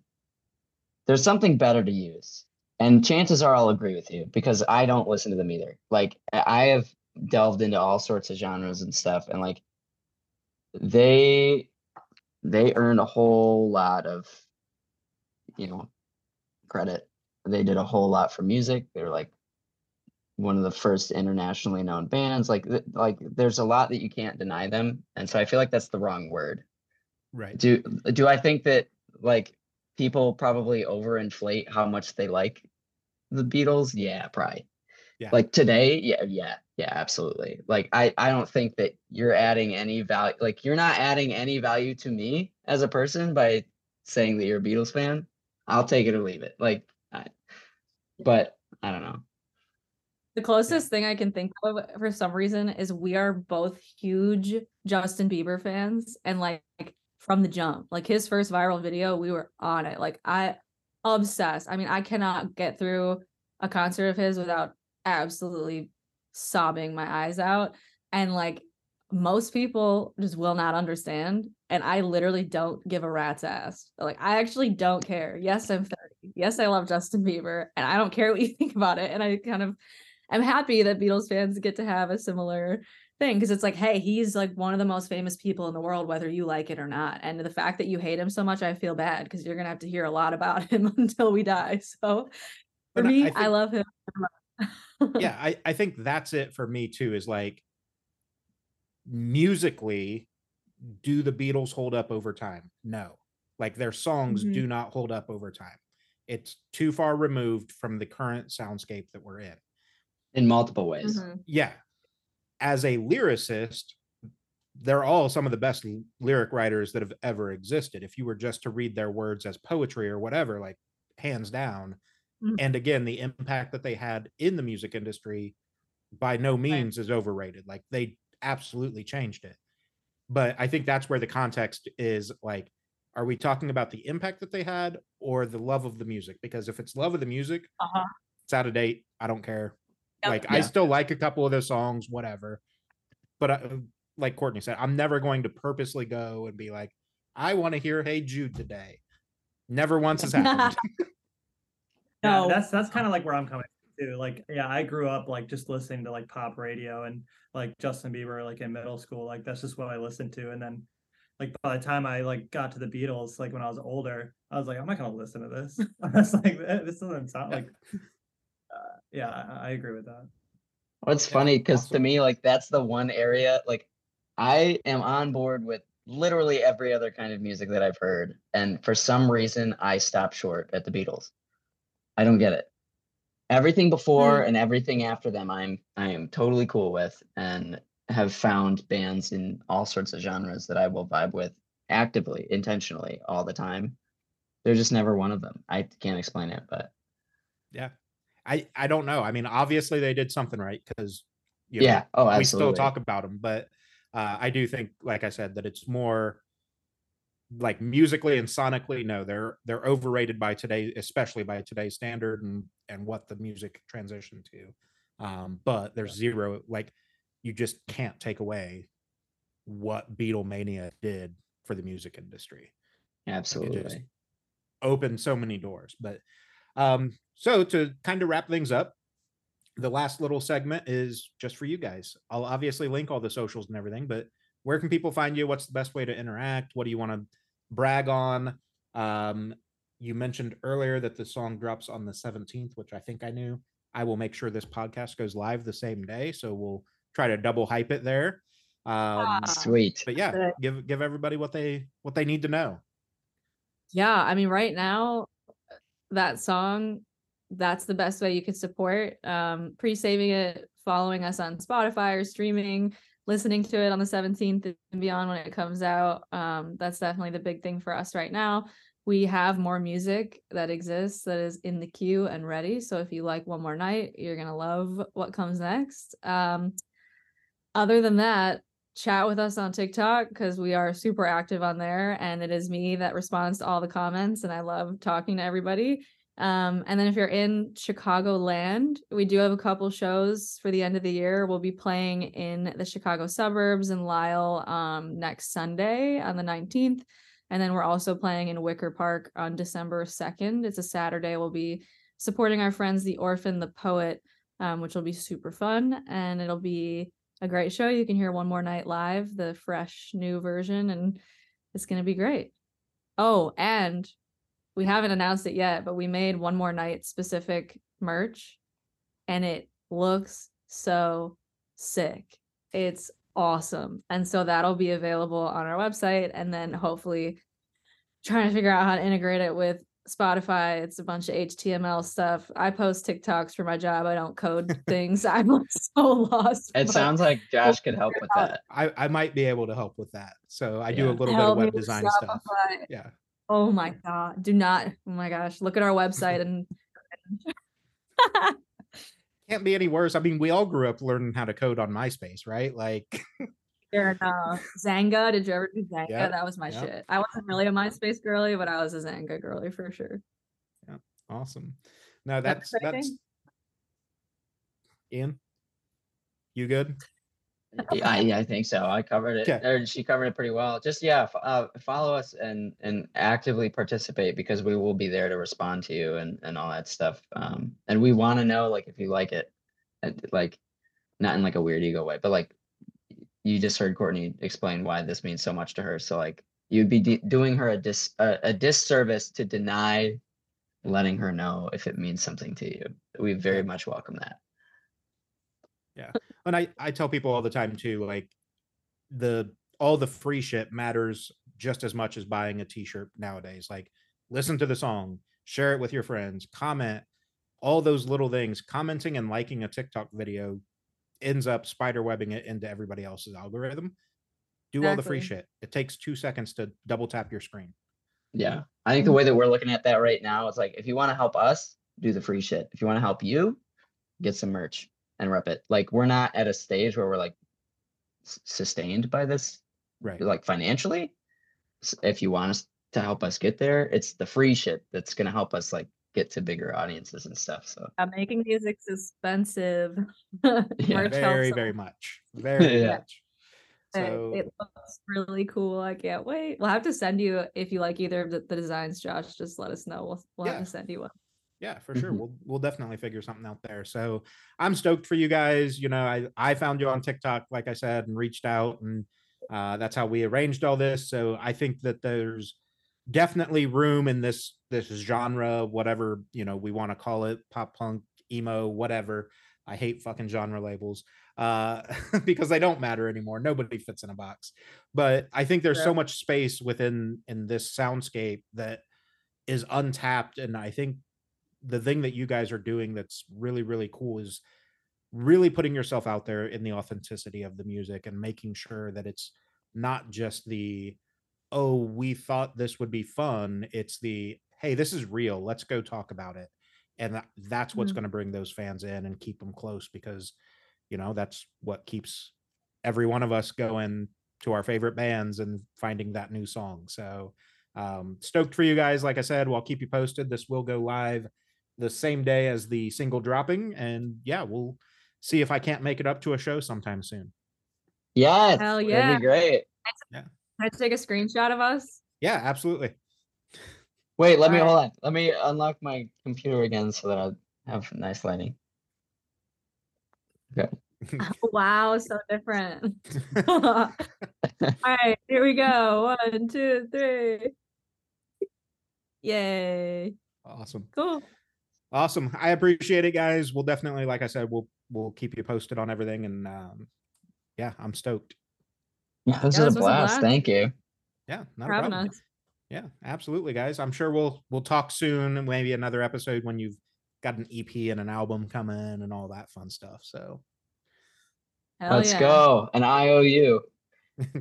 There's something better to use. And chances are I'll agree with you, because I don't listen to them either. Like I have delved into all sorts of genres and stuff, and like they earned a whole lot of, you know, credit. They did a whole lot for music. They were like one of the first internationally known bands. Like there's a lot that you can't deny them. And so I feel like that's the wrong word. Right. Do I think that like people probably overinflate how much they like the Beatles? Yeah, probably. Yeah. Like today, yeah, absolutely. Like I don't think that you're adding any value. Like you're not adding any value to me as a person by saying that you're a Beatles fan. I'll take it or leave it. Like, but I don't know. The closest thing I can think of for some reason is we are both huge Justin Bieber fans, and like from the jump, like his first viral video, we were on it. Like I obsessed. I mean, I cannot get through a concert of his without absolutely sobbing my eyes out. And like most people just will not understand, and I literally don't give a rat's ass. Like I actually don't care. Yes, I'm 30. Yes, I love Justin Bieber, and I don't care what you think about it. And I kind of am happy that Beatles fans get to have a similar thing, because it's like, hey, he's like one of the most famous people in the world, whether you like it or not. And the fact that you hate him so much, I feel bad, because you're gonna have to hear a lot about him until we die. So for me, I love him. Yeah, I think that's it for me too, is like musically, do the Beatles hold up over time? No. Like their songs do not hold up over time. It's too far removed from the current soundscape that we're in multiple ways. Mm-hmm. Yeah. As a lyricist, they're all some of the best lyric writers that have ever existed. If you were just to read their words as poetry or whatever, like, hands down. Mm-hmm. And again, the impact that they had in the music industry by no means is overrated. Like, they absolutely changed it. But I think that's where the context is, like, are we talking about the impact that they had or the love of the music? Because if it's love of the music, it's out of date. I don't care. Yep. Like, I still like a couple of those songs, whatever. But I, like Courtney said, I'm never going to purposely go and be like, I want to hear Hey Jude today. Never once has happened. No, that's kind of like where I'm coming from too. Like, yeah, I grew up like just listening to like pop radio and like Justin Bieber, like in middle school, like that's just what I listened to. And then like by the time I like got to the Beatles, like when I was older, I was like, I'm not gonna listen to this. I was like, this doesn't sound like. Yeah, I agree with that. Well, it's funny because to me, like that's the one area like I am on board with literally every other kind of music that I've heard, and for some reason I stopped short at the Beatles. I don't get it. Everything before and everything after them, I am totally cool with, and have found bands in all sorts of genres that I will vibe with actively, intentionally, all the time. They're just never one of them. I can't explain it, but yeah, I don't know. I mean, obviously they did something right because we still talk about them, but I do think, like I said, that it's more like musically and sonically, no, they're overrated by today, especially by today's standard and what the music transitioned to. But there's zero, like you just can't take away what Beatlemania did for the music industry. Absolutely. It just opened so many doors. But so to kind of wrap things up, the last little segment is just for you guys. I'll obviously link all the socials and everything, but where can people find you? What's the best way to interact? What do you want to brag on? You mentioned earlier that the song drops on the 17th, which I think I knew. I will make sure this podcast goes live the same day, so we'll try to double hype it there. Sweet. But yeah, give everybody what they need to know. Yeah, I mean, right now, that song, that's the best way you could support. Pre-saving it, following us on Spotify or streaming, listening to it on the 17th and beyond when it comes out. That's definitely the big thing for us right now. We have more music that exists that is in the queue and ready. So if you like One More Night, you're going to love what comes next. Other than that, chat with us on TikTok because we are super active on there. And it is me that responds to all the comments. And I love talking to everybody. And then if you're in Chicagoland, we do have a couple shows for the end of the year. We'll be playing in the Chicago suburbs in Lisle next Sunday on the 19th. And then we're also playing in Wicker Park on December 2nd. It's a Saturday. We'll be supporting our friends, The Orphan, The Poet, which will be super fun. And it'll be a great show. You can hear One More Night live, the fresh new version, and it's going to be great. Oh, and we haven't announced it yet, but we made One More Night specific merch and it looks so sick. It's awesome. And so that'll be available on our website, and then hopefully trying to figure out how to integrate it with Spotify. It's a bunch of HTML stuff. I post TikToks for my job. I don't code things. I'm so lost. It sounds like Josh could help with that. I might be able to help with that. So I do a little bit of web design stuff. Yeah. Oh my God. Oh my gosh. Look at our website and can't be any worse. I mean, we all grew up learning how to code on MySpace, right? Like fair enough. Zanga. Did you ever do Zanga? Yep. That was my shit. I wasn't really a MySpace girly, but I was a Zanga girly for sure. Yeah. Awesome. No, that's Ian. You good? Yeah, I think so. I covered it. Yeah. Or she covered it pretty well. Just follow us and actively participate, because we will be there to respond to you and all that stuff. And we want to know, like, if you like it, like, not in like a weird ego way, but like you just heard Courtney explain why this means so much to her. So like you'd be doing her a disservice to deny letting her know if it means something to you. We very much welcome that. Yeah. And I tell people all the time too, like all the free shit matters just as much as buying a t-shirt nowadays. Like listen to the song, share it with your friends, comment, all those little things. Commenting and liking a TikTok video ends up spiderwebbing it into everybody else's algorithm. Do all the free shit. It takes 2 seconds to double tap your screen. Yeah. I think the way that we're looking at that right now is like, if you want to help us, do the free shit. If you want to help you, get some merch and rep it. Like, we're not at a stage where we're like sustained by this, right? Like, financially. If you want us to help us get there, it's the free shit that's going to help us like get to bigger audiences and stuff. So making music's expensive. Yeah. Very much. So it looks really cool. I can't wait. We'll have to send you, if you like either of the designs, Josh, just let us know. We'll have to send you one. Yeah, for sure. We'll definitely figure something out there. So I'm stoked for you guys. You know, I found you on TikTok, like I said, and reached out, and that's how we arranged all this. So I think that there's definitely room in this genre, whatever, you know, we want to call it, pop punk, emo, whatever. I hate fucking genre labels because they don't matter anymore. Nobody fits in a box. But I think there's so much space in this soundscape that is untapped. And I think the thing that you guys are doing that's really, really cool is really putting yourself out there in the authenticity of the music and making sure that it's not just the, oh, we thought this would be fun. It's the, hey, this is real. Let's go talk about it. And that's what's going to bring those fans in and keep them close, because, you know, that's what keeps every one of us going to our favorite bands and finding that new song. So stoked for you guys. Like I said, we'll keep you posted. This will go live the same day as the single dropping. And yeah, we'll see if I can't make it up to a show sometime soon. Yes. Hell yeah. That'd be great. Can I take a screenshot of us? Yeah, absolutely. Wait, let me hold on. Let me unlock my computer again so that I'll have nice lighting. Okay. Wow, so different. All right, here we go. 1, 2, 3. Yay. Awesome. Cool. Awesome. I appreciate it, guys. We'll definitely, like I said, we'll keep you posted on everything. And yeah, I'm stoked. Yeah, this was a blast. Thank you. Yeah, not a problem. Yeah, absolutely, guys. I'm sure we'll talk soon, and maybe another episode when you've got an EP and an album coming and all that fun stuff. So let's go. An IOU.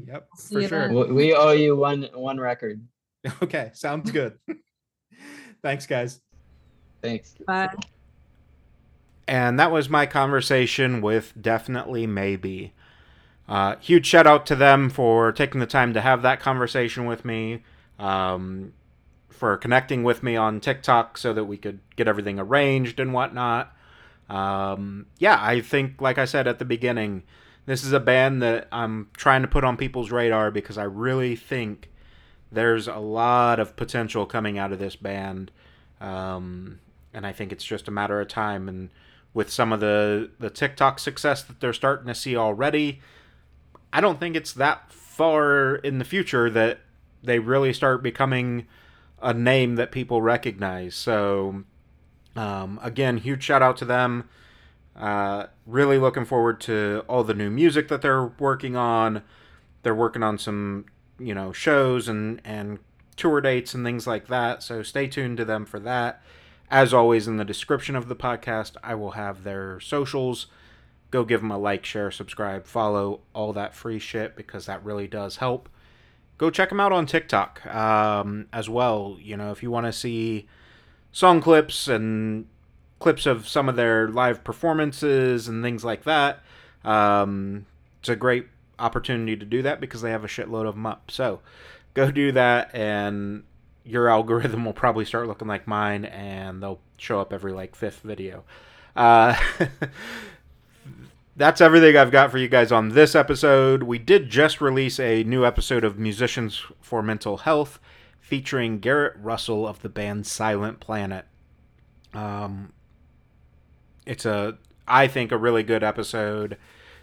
Yep, for sure. We owe you one record. Okay, sounds good. Thanks, guys. Thanks. Bye. And that was my conversation with Definitely Maybe. Huge shout out to them for taking the time to have that conversation with me. For connecting with me on TikTok so that we could get everything arranged and whatnot. Yeah, I think, like I said at the beginning, this is a band that I'm trying to put on people's radar because I really think there's a lot of potential coming out of this band. And I think it's just a matter of time. And with some of the TikTok success that they're starting to see already, I don't think it's that far in the future that they really start becoming a name that people recognize. So, again, huge shout out to them. Really looking forward to all the new music that they're working on. They're working on some, you know, shows and tour dates and things like that. So stay tuned to them for that. As always, in the description of the podcast, I will have their socials. Go give them a like, share, subscribe, follow, all that free shit, because that really does help. Go check them out on TikTok as well. You know, if you want to see song clips and clips of some of their live performances and things like that, it's a great opportunity to do that because they have a shitload of them up. So go do that, and your algorithm will probably start looking like mine, and they'll show up every, like, fifth video. That's everything I've got for you guys on this episode. We did just release a new episode of Musicians for Mental Health featuring Garrett Russell of the band Silent Planet. It's I think a really good episode.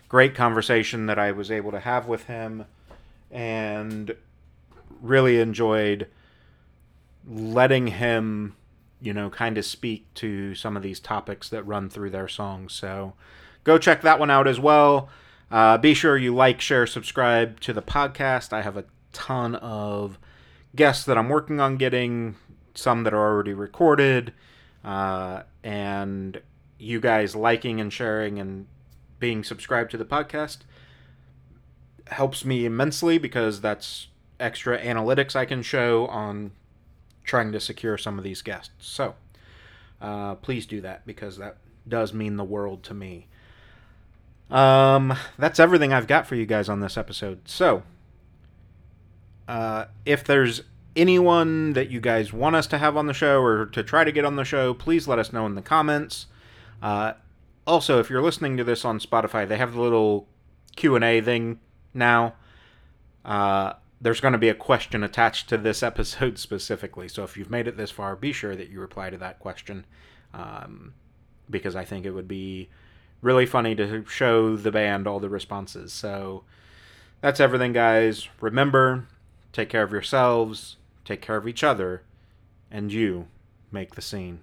Great conversation that I was able to have with him, and really enjoyed letting him, you know, kind of speak to some of these topics that run through their songs. So go check that one out as well. Be sure you like, share, subscribe to the podcast. I have a ton of guests that I'm working on getting, some that are already recorded. And you guys liking and sharing and being subscribed to the podcast helps me immensely because that's extra analytics I can show on trying to secure some of these guests. So please do that because that does mean the world to me. That's everything I've got for you guys on this episode. So if there's anyone that you guys want us to have on the show or to try to get on the show, please let us know in the comments. Also, if you're listening to this on Spotify, they have the little Q&A thing now. There's going to be a question attached to this episode specifically. So if you've made it this far, be sure that you reply to that question. Because I think it would be really funny to show the band all the responses. So that's everything, guys. Remember, take care of yourselves, take care of each other, and you make the scene.